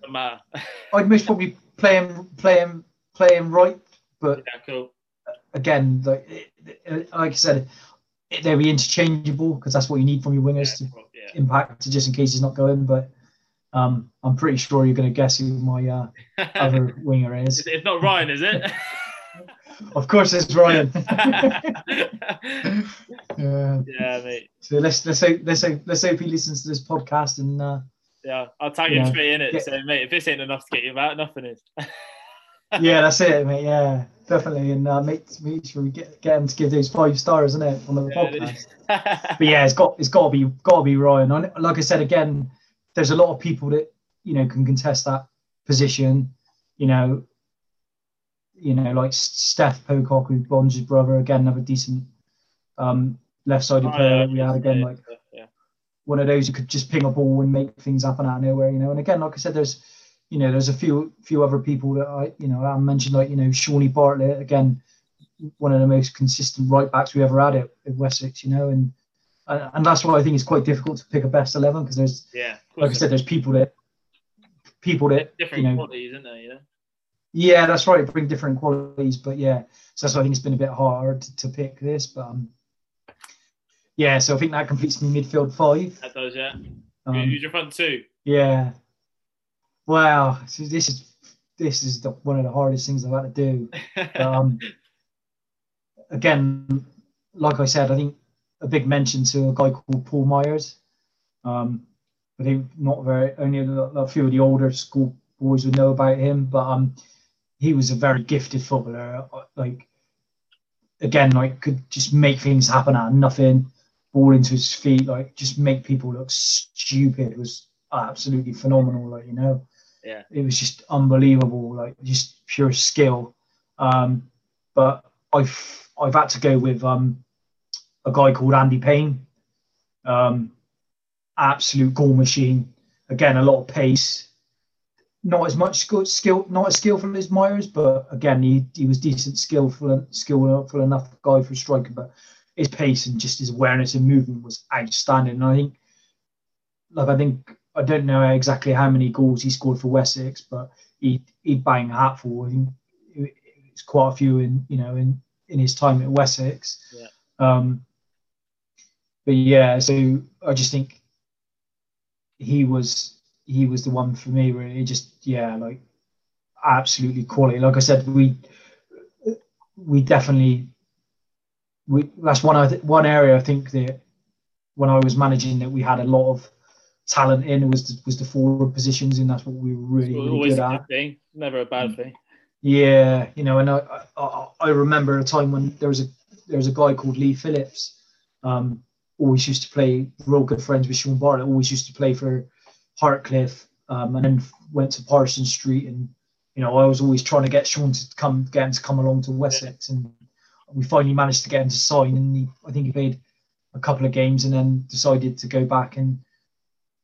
I'd most probably play him play him play him right, but yeah, cool. Again, like like I said, they'll be interchangeable because that's what you need from your wingers yeah, to yeah. impact, to just in case he's not going. But um, I'm pretty sure you're going to guess who my uh, other winger is. It's not Ryan, is it? Of course, it's Ryan. Yeah. Yeah, mate. So let's let's hope let's hope let's hope he listens to this podcast and. Uh, yeah, I'll tag him straight in it. Get, so, mate, if this ain't enough to get you out, nothing is. Yeah, that's it, mate. Yeah, definitely, and uh, make make sure we get get him to give those five stars, isn't it, on the podcast? But yeah, it's got it's got to be got to be Ryan. And like I said again, there's a lot of people that you know can contest that position, you know. you know, like Steph Pocock, who's Bonge's brother, again, another decent um, left-sided oh, player yeah, that we had again, yeah, like yeah. one of those who could just ping a ball and make things happen out of nowhere, you know. And again, like I said, there's, you know, there's a few few other people that I, you know, I mentioned, like, you know, Shawnee Bartlett, again, one of the most consistent right backs we ever had at, at Wessex, you know, and and that's why I think it's quite difficult to pick a best eleven, because there's, yeah, like I said, there's people that people that different you know, qualities, isn't there? You know. Yeah, that's right. Bring different qualities, but yeah, so that's why I think it's been a bit hard to, to pick this, but um, yeah, so I think that completes me midfield five. That does, yeah. Um, Who's your front two? Yeah. Wow, so this is this is the, one of the hardest things I've had to do. Um, again, like I said, I think a big mention to a guy called Paul Myers. Um, I think not very only a, a few of the older school boys would know about him, but um, he was a very gifted footballer. Like again, like could just make things happen out of nothing, ball into his feet, like just make people look stupid. It was absolutely phenomenal, like you know. Yeah, it was just unbelievable, like just pure skill. Um, but I've I've had to go with um a guy called Andy Payne, um, absolute goal machine. Again, a lot of pace, not as much skill, skill not as skillful as Myers, but again, he he was decent, skillful, skillful enough guy for a striker. But his pace and just his awareness and movement was outstanding. And I think, like I think. I don't know exactly how many goals he scored for Wessex, but he he banged a hatful. I think it's quite a few in you know in, in his time at Wessex. Yeah. Um, but yeah, so I just think he was he was the one for me. Really, just yeah, like absolutely quality. Like I said, we we definitely we that's one I th- one area I think that when I was managing that we had a lot of talent in was the, was the forward positions, and that's what we were really, really always good at. Thing. Never a bad thing. Yeah, you know, and I, I I remember a time when there was a there was a guy called Lee Phillips, um, always used to play, real good friends with Sean Bartlett, always used to play for Hartcliffe, um, and then went to Parsons Street, and you know I was always trying to get Sean to come get him to come along to Wessex, yeah. and we finally managed to get him to sign, and he, I think he played a couple of games and then decided to go back and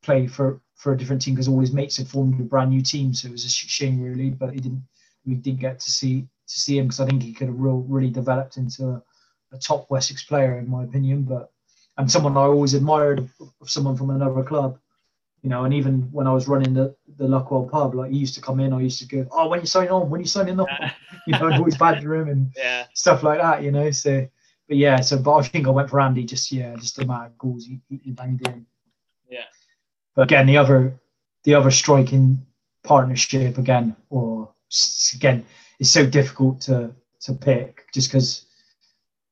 play for, for a different team because all his mates had formed a brand new team, so it was a shame really. But he didn't, we didn't get to see to see him because I think he could have real, really developed into a, a top Wessex player in my opinion. But and someone I always admired, someone from another club, you know. And even when I was running the, the Luckwell pub, like he used to come in, I used to go, "Oh, when you sign on, when you signing on," you know, I'd always badger him and yeah. stuff like that, you know. So, but yeah, so but I think I went for Andy. Just yeah, just the amount of goals he, he banged in. Yeah. But again, the other, the other striking partnership again, or again, it's so difficult to, to pick just because,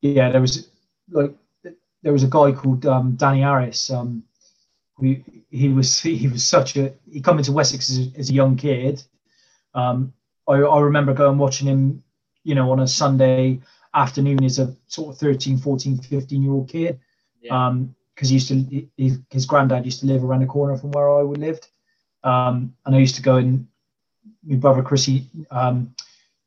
yeah, there was like there was a guy called um, Danny Harris. Um, we he was he was such a he came into Wessex as, as a young kid. Um, I I remember going watching him, you know, on a Sunday afternoon as a sort of thirteen, fourteen, fifteen year old kid. Yeah. Um, because he used to, he, his granddad used to live around the corner from where I would lived, um, and I used to go and my brother Chrissy um,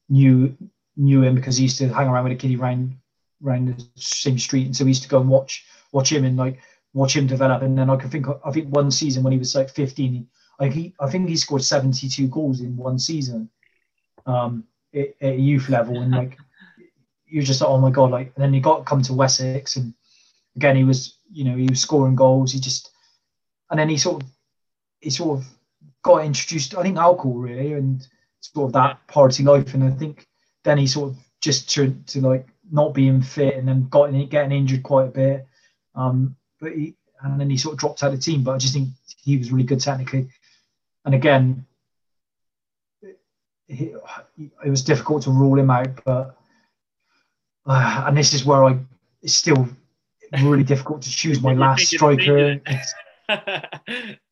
knew knew him because he used to hang around with a kiddie round round the same street, and so we used to go and watch watch him and like watch him develop. And then I can think I think one season when he was like fifteen, like he I think he scored seventy-two goals in one season, um, at, at youth level, and like you're just like, oh my god, like. And then he got come to Wessex and. Again, he was, you know, he was scoring goals. He just, and then he sort of, he sort of got introduced. I think alcohol really, and sort of that party life. And I think then he sort of just turned to like not being fit, and then got getting injured quite a bit. Um, but he, and then he sort of dropped out of the team. But I just think he was really good technically. And again, it, it was difficult to rule him out. But uh, and this is where I it's still. Really difficult to choose my last striker.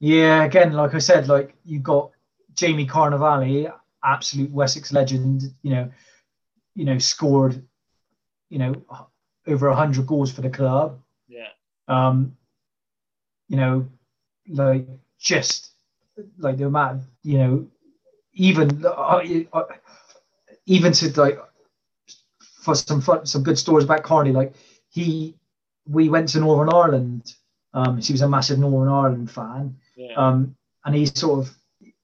Yeah, again, like I said, like you got Jamie Carnevale, absolute Wessex legend. You know, you know, scored, you know, over a hundred goals for the club. Yeah. Um, you know, like just like the amount, you know, even I, I, even to like for some fun, some good stories about Carney, like he we went to Northern Ireland. Um, he was a massive Northern Ireland fan, yeah. um, and he sort of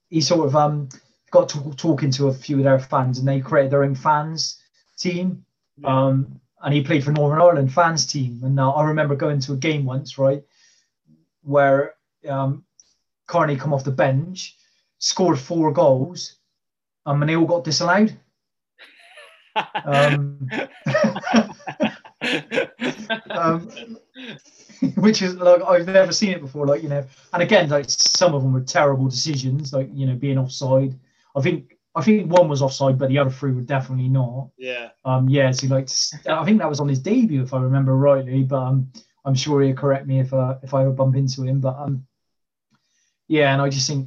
he sort of um, got to, talking to a few of their fans, and they created their own fans team. Yeah. Um, and he played for Northern Ireland fans team. And now uh, I remember going to a game once, right, where um, Carney come off the bench, scored four goals, um, and they all got disallowed. Um, um, which is like I've never seen it before, like, you know. And again, like some of them were terrible decisions, like, you know, being offside. I think I think one was offside, but the other three were definitely not. Yeah. Um. Yeah. So like, I think that was on his debut, if I remember rightly. But um, I'm sure he'll correct me if uh, if I ever bump into him. But um, yeah. And I just think,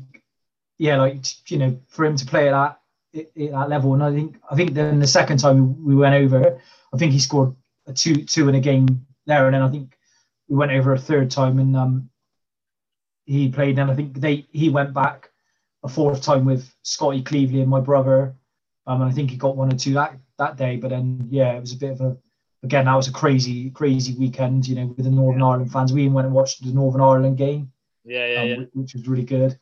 yeah, like, you know, for him to play at that at that level, and I think I think then the second time we went over, I think he scored a two two in a game there, and then I think we went over a third time, and um, he played, and I think they he went back a fourth time with Scotty Cleveley and my brother, um, and I think he got one or two that, that day. But then, yeah, it was a bit of a, again, that was a crazy, crazy weekend, you know, with the Northern yeah. Ireland fans. We even went and watched the Northern Ireland game, yeah, yeah, um, yeah. which was really good.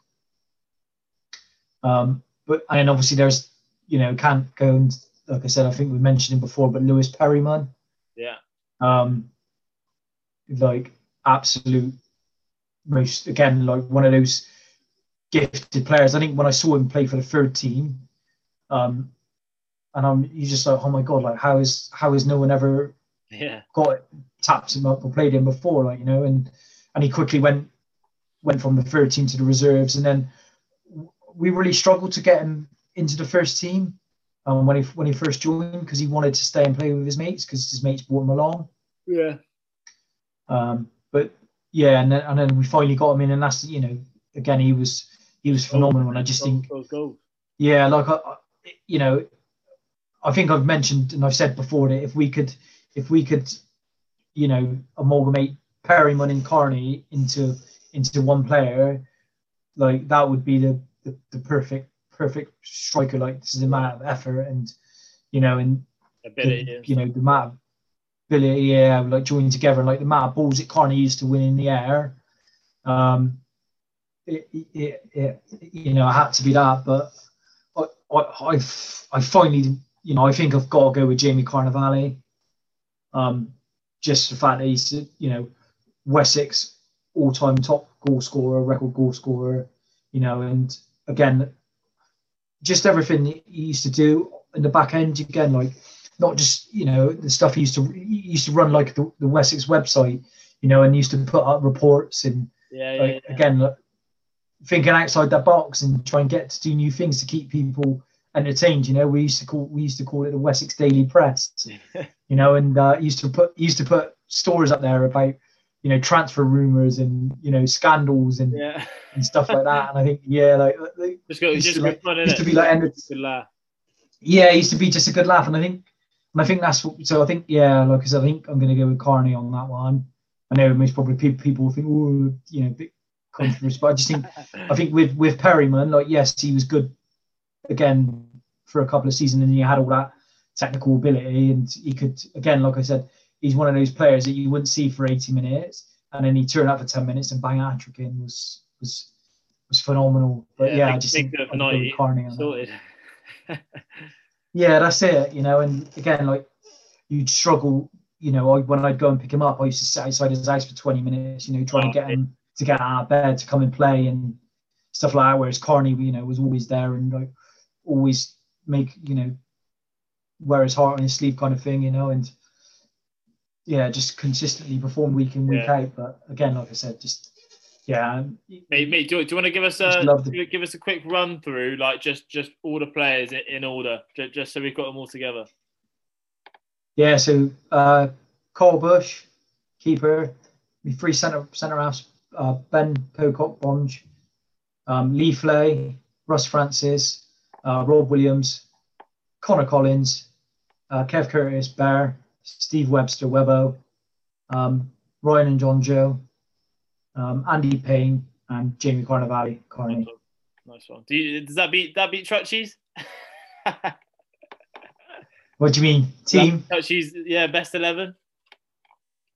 Um, but and obviously there's, you know, can't go and, like I said, I think we mentioned him before, but Lewis Perryman, yeah, um, like absolute most again, like one of those gifted players. I think when I saw him play for the third team, um, and I'm you just like, oh my god, like how is how is no one ever yeah. got it, tapped him up or played him before, like, you know, and and he quickly went went from the third team to the reserves, and then we really struggled to get him into the first team um, when he when he first joined, because he wanted to stay and play with his mates because his mates brought him along. Yeah. Um, but yeah, and then and then we finally got him in, and that's, you know, again he was. He was phenomenal, and I just think, yeah, like I, I, you know, I think I've mentioned and I've said before that if we could, if we could, you know, amalgamate Perryman and Carney into into one player, like that would be the, the, the perfect perfect striker. Like this is the amount of effort and, you know, and ability, the, you know, the amount of ability, yeah, like joining together, like the amount of balls that Carney used to win in the air. Um, It, it, it, you know, I had to be that, but I, I, I've, I finally, you know, I think I've got to go with Jamie Carnevale. Um, just the fact that he's, you know, Wessex all-time top goal scorer, record goal scorer, you know, and again, just everything he used to do in the back end again, like not just, you know, the stuff he used to he used to run like the, the Wessex website, you know, and used to put up reports and yeah, yeah, like, yeah. again. Like, thinking outside the box and try and get to do new things to keep people entertained. You know, we used to call we used to call it the Wessex Daily Press. You know, and uh, used to put used to put stories up there about, you know, transfer rumours and, you know, scandals and yeah. and stuff like that. And I think yeah, like just go, used just to, like, fun, used to be like ended, yeah, it used to be just a good laugh. And I think and I think that's what, so I think yeah, like I said, I think I'm going to go with Carney on that one. I know most probably people people think oh, you know. Big, but I just think I think with with Perryman, like yes, he was good again for a couple of seasons, and he had all that technical ability, and he could again, like I said, he's one of those players that you wouldn't see for eighty minutes, and then he turned out for ten minutes and bang, a hat trick in was was was phenomenal. But yeah, yeah I, I just think that ninety sorted. Yeah, that's it, you know. And again, like you'd struggle, you know. I, when I'd go and pick him up, I used to sit outside his house for twenty minutes, you know, trying oh, to get him. to get out of bed to come and play and stuff like that. Whereas Carney, you know, was always there and like always make, you know, wear his heart on his sleeve kind of thing, you know, and yeah, just consistently perform week in, week yeah. out. But again, like I said, just yeah. Mate, mate, do, do you want to give us a the, give us a quick run through, like just just all the players in order, just so we've got them all together? Yeah. So uh, Carl Bush, keeper, three centre centre halves. Uh, Ben Pocock, Bonge, um, Lee Flay, Russ Francis, uh, Rob Williams, Connor Collins, uh, Kev Curtis, Bear, Steve Webster, Webbo, um, Ryan and John Joe, um, Andy Payne, and Jamie Carnevale. Carney. Nice one. Do you, does that beat that beat Trutchies? What do you mean, team? No, she's, yeah, best eleven.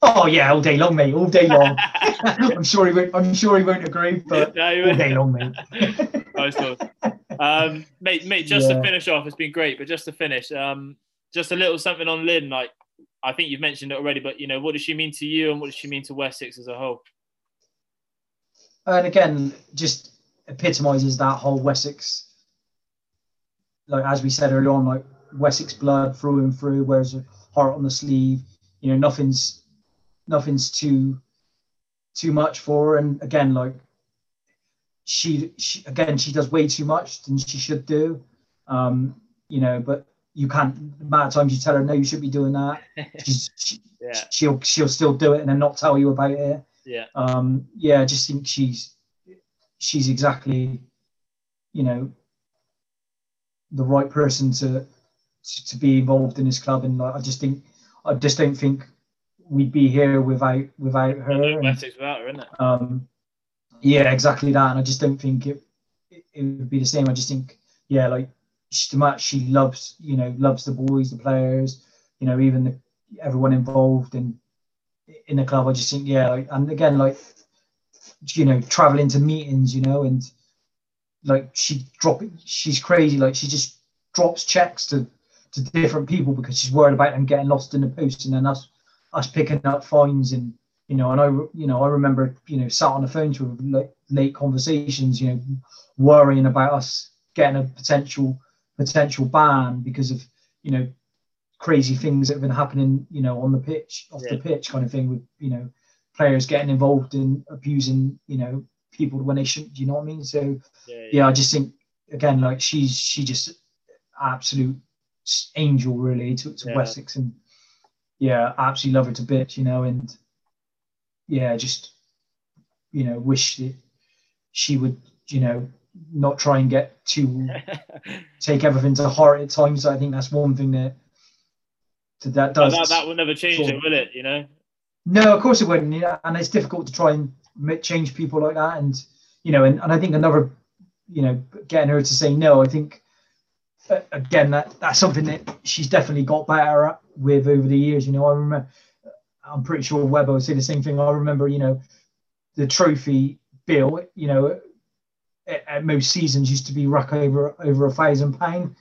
Oh yeah, all day long, mate. All day long. I'm sure he won't. I'm sure he won't agree, but no, all day long, mate. Nice one, um, mate. Mate, just yeah. to finish off, it's been great. But just to finish, um, just a little something on Lynn. Like, I think you've mentioned it already, but you know, what does she mean to you, and what does she mean to Wessex as a whole? And again, just epitomises that whole Wessex. Like as we said earlier on, like Wessex blood through and through. Wears a heart on the sleeve. You know, nothing's. Nothing's too too much for her, and again, like she, she again she does way too much than she should do, um, you know. But you can't. The amount of times you tell her no, you should be doing that, she's, she, yeah. she'll she'll still do it and then not tell you about it. Yeah, um, yeah. I just think she's she's exactly, you know, the right person to to, to be involved in this club, and like, I just think I just don't think. we'd be here without without her. No, and, without her, isn't it? Um, yeah, exactly that. And I just don't think it, it it would be the same. I just think, yeah, like she she loves, you know, loves the boys, the players, you know, even the, everyone involved in in the club. I just think, yeah, like, and again, like, you know, traveling to meetings, you know, and like she drop she's crazy. Like she just drops checks to to different people because she's worried about them getting lost in the post and then us. us picking up fines. And, you know, and I, you know, I remember, you know, sat on the phone to like late conversations, you know, worrying about us getting a potential, potential ban because of, you know, crazy things that have been happening, you know, on the pitch, off yeah. the pitch kind of thing with, you know, players getting involved in abusing, you know, people when they shouldn't, you know what I mean? So yeah, yeah. yeah, I just think again, like she's, she just absolute angel really to, to yeah. Wessex, and, yeah, absolutely love her to bits, you know, and yeah, just, you know, wish that she would, you know, not try and get too, take everything to heart at times. I think that's one thing that that does. Oh, that, that will never change sort of, it, will it, you know? No, of course it wouldn't, you know, and it's difficult to try and change people like that. And, you know, and, and I think another, you know, getting her to say no, I think, again, that that's something that she's definitely got better at with over the years. You know, I remember, I'm pretty sure Webbo would say the same thing. I remember, you know, the trophy bill, you know, at, at most seasons used to be rack over over a thousand pound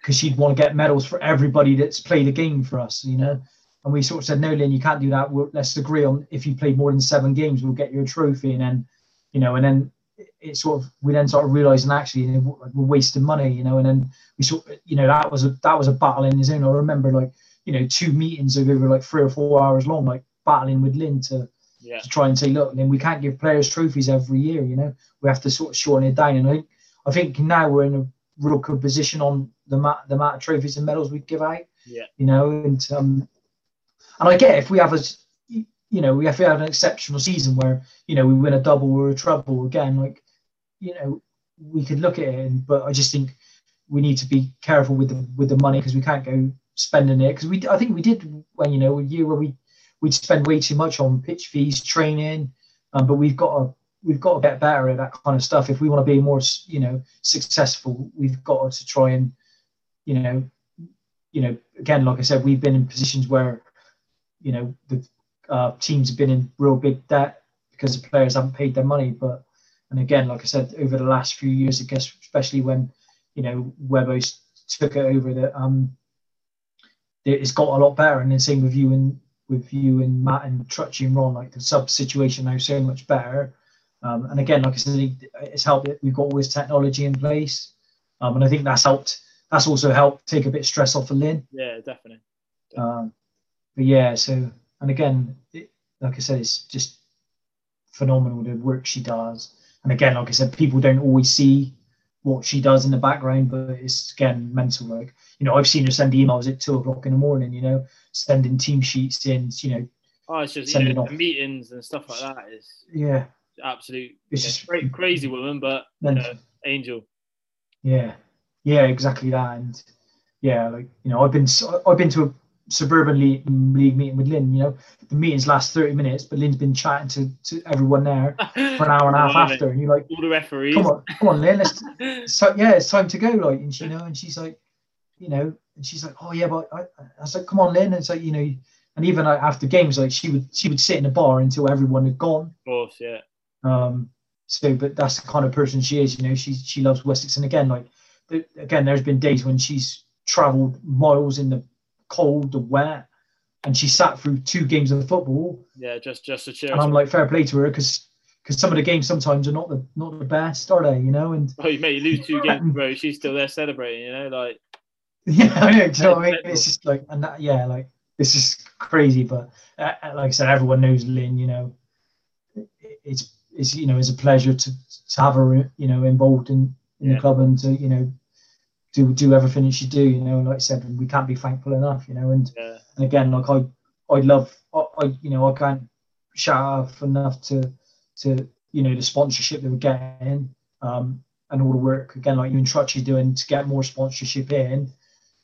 because she'd want to get medals for everybody that's played a game for us, you know. And we sort of said, no, Lynn, you can't do that. We'll, let's agree on if you played more than seven games, we'll get you a trophy. And then, you know, and then it sort of, we then sort of realising actually, you know, we're wasting money, you know, and then we sort of, you know, that was a, that was a battle in his own. I remember like, you know, two meetings over like three or four hours long, like battling with Lynn to, yeah. to try and say, look, Lynn, we can't give players trophies every year, you know, we have to sort of shorten it down. And I think, I think now we're in a real good position on the amount, the amount of trophies and medals we give out, yeah. you know, and, um, and I get it, if we have a, you know, we have to have an exceptional season where, you know, we win a double or a treble again, like, you know, we could look at it. And, but I just think we need to be careful with the with the money because we can't go spending it. Because we, I think we did, when, you know, a year where we we'd spend way too much on pitch fees, training. Um, but we've got to we've got to get better at that kind of stuff if we want to be more, you know, successful. We've got to try and, you know, you know, again, like I said, we've been in positions where, you know, the Uh, teams have been in real big debt because the players haven't paid their money. But, and again, like I said, over the last few years, I guess, especially when, you know, Webbo took it over, that um, it's got a lot better. And the same with you and with you and Matt and Trutchy and Ron, like the sub situation now so much better. Um, and again, like I said, it's helped that we've got all this technology in place, um, and I think that's helped. That's also helped take a bit of stress off of Lynn. Yeah, definitely. definitely. Um, but yeah, so. And again, it, like I said, it's just phenomenal the work she does. And again, like I said, people don't always see what she does in the background, but it's, again, mental work. You know, I've seen her send emails at two o'clock in the morning, you know, sending team sheets in, you know. Oh, it's just, you know, the meetings and stuff like that is yeah, absolute it's yeah, just, great, crazy woman, but, you know, angel. Yeah, yeah, exactly that. And, yeah, like, you know, I've been, I've been to a Suburban league, league meeting with Lynn, you know, the meetings last thirty minutes, but Lynn's been chatting to, to everyone there for an hour and a half after, and you're like, all the referees, come on, come on, Lynn, let's, so, yeah, it's time to go, like, and she, you know, and she's like, you know, And she's like, oh yeah, but I, I was like, come on, Lynn. And it's like, you know, and even after games, like she would she would sit in a bar until everyone had gone. Of course, yeah. Um. So, but that's the kind of person she is. You know, she she loves Wessex, and again, like, the, again, there's been days when she's travelled miles in the cold, the wet, and she sat through two games of football. Yeah, just just to cheer. And I'm like, fair play to her, because because some of the games sometimes are not the not the best, are they? You know, and oh, you may lose two games, bro. She's still there celebrating. You know, like. Yeah, I know. Do you know what I mean? It's just like, and that, yeah, like it's just crazy. But uh, like I said, everyone knows Lynn. You know, it's it's you know, it's a pleasure to to have her, you know, involved in, in yeah. the club, and to, you know, do do everything that she do. You know, like I said, we can't be thankful enough. You know, and yeah. and again, like I I love I, I you know I can't shout off enough to to you know the sponsorship that we're getting, um, and all the work again like you and Trutchy doing to get more sponsorship in.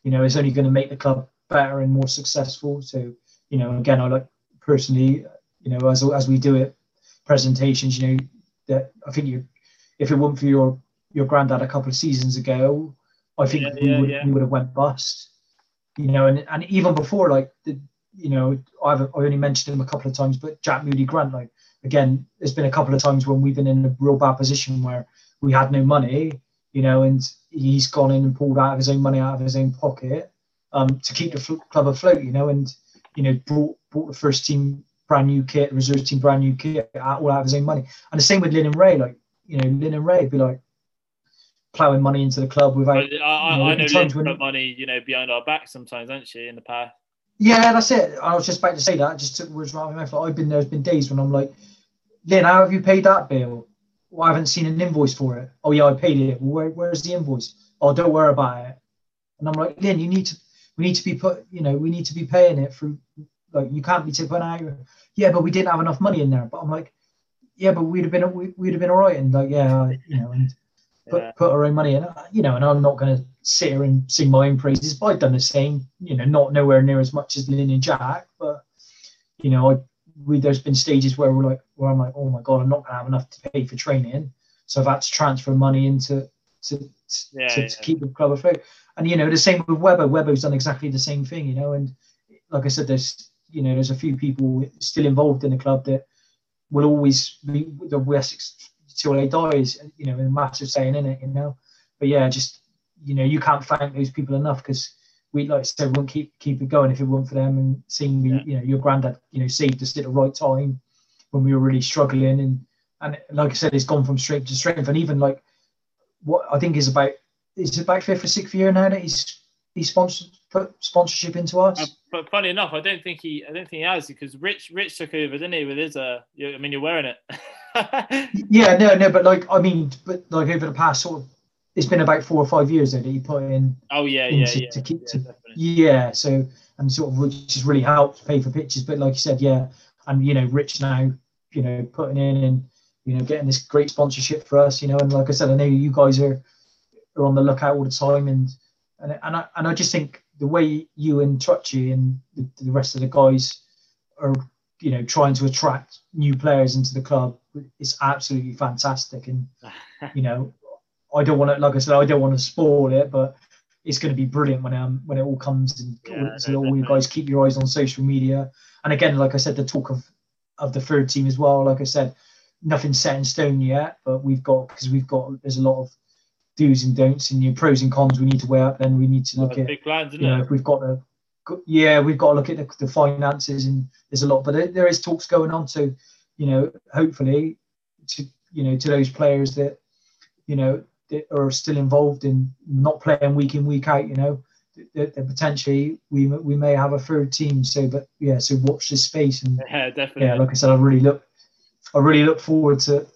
You know, it's only going to make the club better and more successful. So, you know, again, I like personally, you know, as as we do it, presentations. You know, that I think you, if it weren't for your your granddad a couple of seasons ago, I think yeah, we, yeah, would, yeah. we would have went bust. You know, and, and even before, like, the, you know, I've I only mentioned him a couple of times, but Jack Moody Grant, like, again, there's been a couple of times when we've been in a real bad position where we had no money. You know, and he's gone in and pulled out of his own money, out of his own pocket, um, to keep the fl- club afloat. You know, and you know, brought bought the first team brand new kit, reserve team brand new kit, all out of his own money. And the same with Lynn and Ray. Like, you know, Lynn and Ray would be like ploughing money into the club without. I, I, you know, I know Lynn's got money, you know, behind our back sometimes, hasn't she? In the past. Yeah, that's it. I was just about to say that. I just took words out of my mouth. Like, I've been there's been days when I'm like, Lynn, how have you paid that bill? Well, I haven't seen an invoice for it. Oh yeah, I paid it. Well, where, where's the invoice? Oh, don't worry about it. And I'm like, Lynn, you need to, we need to be put, you know, we need to be paying it through. Like, you can't be tipping out. Yeah, but we didn't have enough money in there. But I'm like, yeah, but we'd have been, we, we'd have been all right. And like, yeah, you know, and put yeah. put our own money in. You know, and I'm not going to sit here and sing my own praises. But I've done the same. You know, not nowhere near as much as Lynn and Jack, but you know, I. We, there's been stages where we're like, where I'm like, oh my god, I'm not gonna have enough to pay for training, so I've had to transfer money into to to, yeah, to, yeah. to keep the club afloat. And you know, the same with Webbo. Webbo's done exactly the same thing, you know. And like I said, there's you know, there's a few people still involved in the club that will always be the Wessex till they die is, you know, a massive saying in it, you know. But yeah, just you know, you can't thank those people enough because. We like so wouldn't keep keep it going if it weren't for them and seeing yeah. you know your granddad you know saved us at the right time when we were really struggling and and like I said it's gone from strength to strength and even like what I think is about it's about fifth or sixth year now that he's he sponsored put sponsorship into us. Uh, but funny enough, I don't think he I don't think he has because Rich Rich took over, didn't he? With his uh, I mean you're wearing it. yeah, no, no, but like I mean, but like over the past sort of. It's been about four or five years though, that he put in. Oh yeah, yeah, to, yeah. To keep yeah, to, yeah, so and sort of which has really helped pay for pitches. But like you said, yeah, and you know, Rich now, you know, putting in and you know getting this great sponsorship for us, you know. And like I said, I know you guys are are on the lookout all the time, and and and I and I just think the way you and Trutchy and the, the rest of the guys are, you know, trying to attract new players into the club is absolutely fantastic, and you know. I don't want to, like I said, I don't want to spoil it, but it's going to be brilliant when um when it all comes and yeah, so all you guys keep your eyes on social media. And again, like I said, the talk of, of the third team as well. Like I said, nothing's set in stone yet, but we've got because we've got there's a lot of do's and don'ts and your pros and cons we need to weigh up. Then we need to look at big plans, isn't you know, it? If we've got the yeah we've got to look at the, the finances and there's a lot, but there, there is talks going on. So you know, hopefully, to you know to those players that you know. That are still involved in not playing week in week out, you know, that, that potentially we we may have a third team. So, but yeah, so watch this space and yeah, definitely. Yeah, like I said, I really look, I really look forward to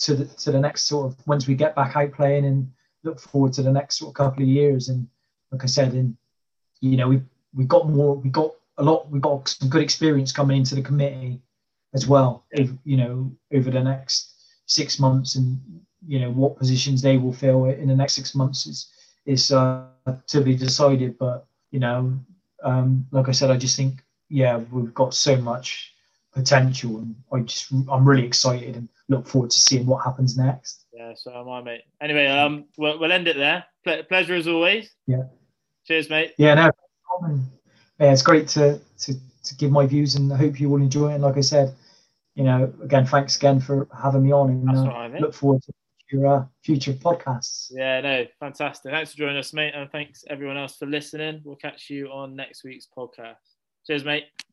to the to the next sort of once we get back out playing and look forward to the next sort of couple of years. And like I said, and you know, we we got more, we got a lot, we got some good experience coming into the committee as well. If, you know, over the next six months and. You know what positions they will fill in the next six months is is uh, to be decided. But you know, um, like I said, I just think yeah, we've got so much potential, and I just I'm really excited and look forward to seeing what happens next. Yeah, so am I, mate. Anyway, um, we'll, we'll end it there. Ple- pleasure as always. Yeah. Cheers, mate. Yeah, no, yeah, it's great to, to to give my views, and I hope you all enjoy it. And like I said, you know, again, thanks again for having me on, and uh, I mean. look forward to your uh, future podcasts. Yeah, no, fantastic. Thanks for joining us, mate, and thanks everyone else for listening. We'll catch you on next week's podcast. Cheers, mate.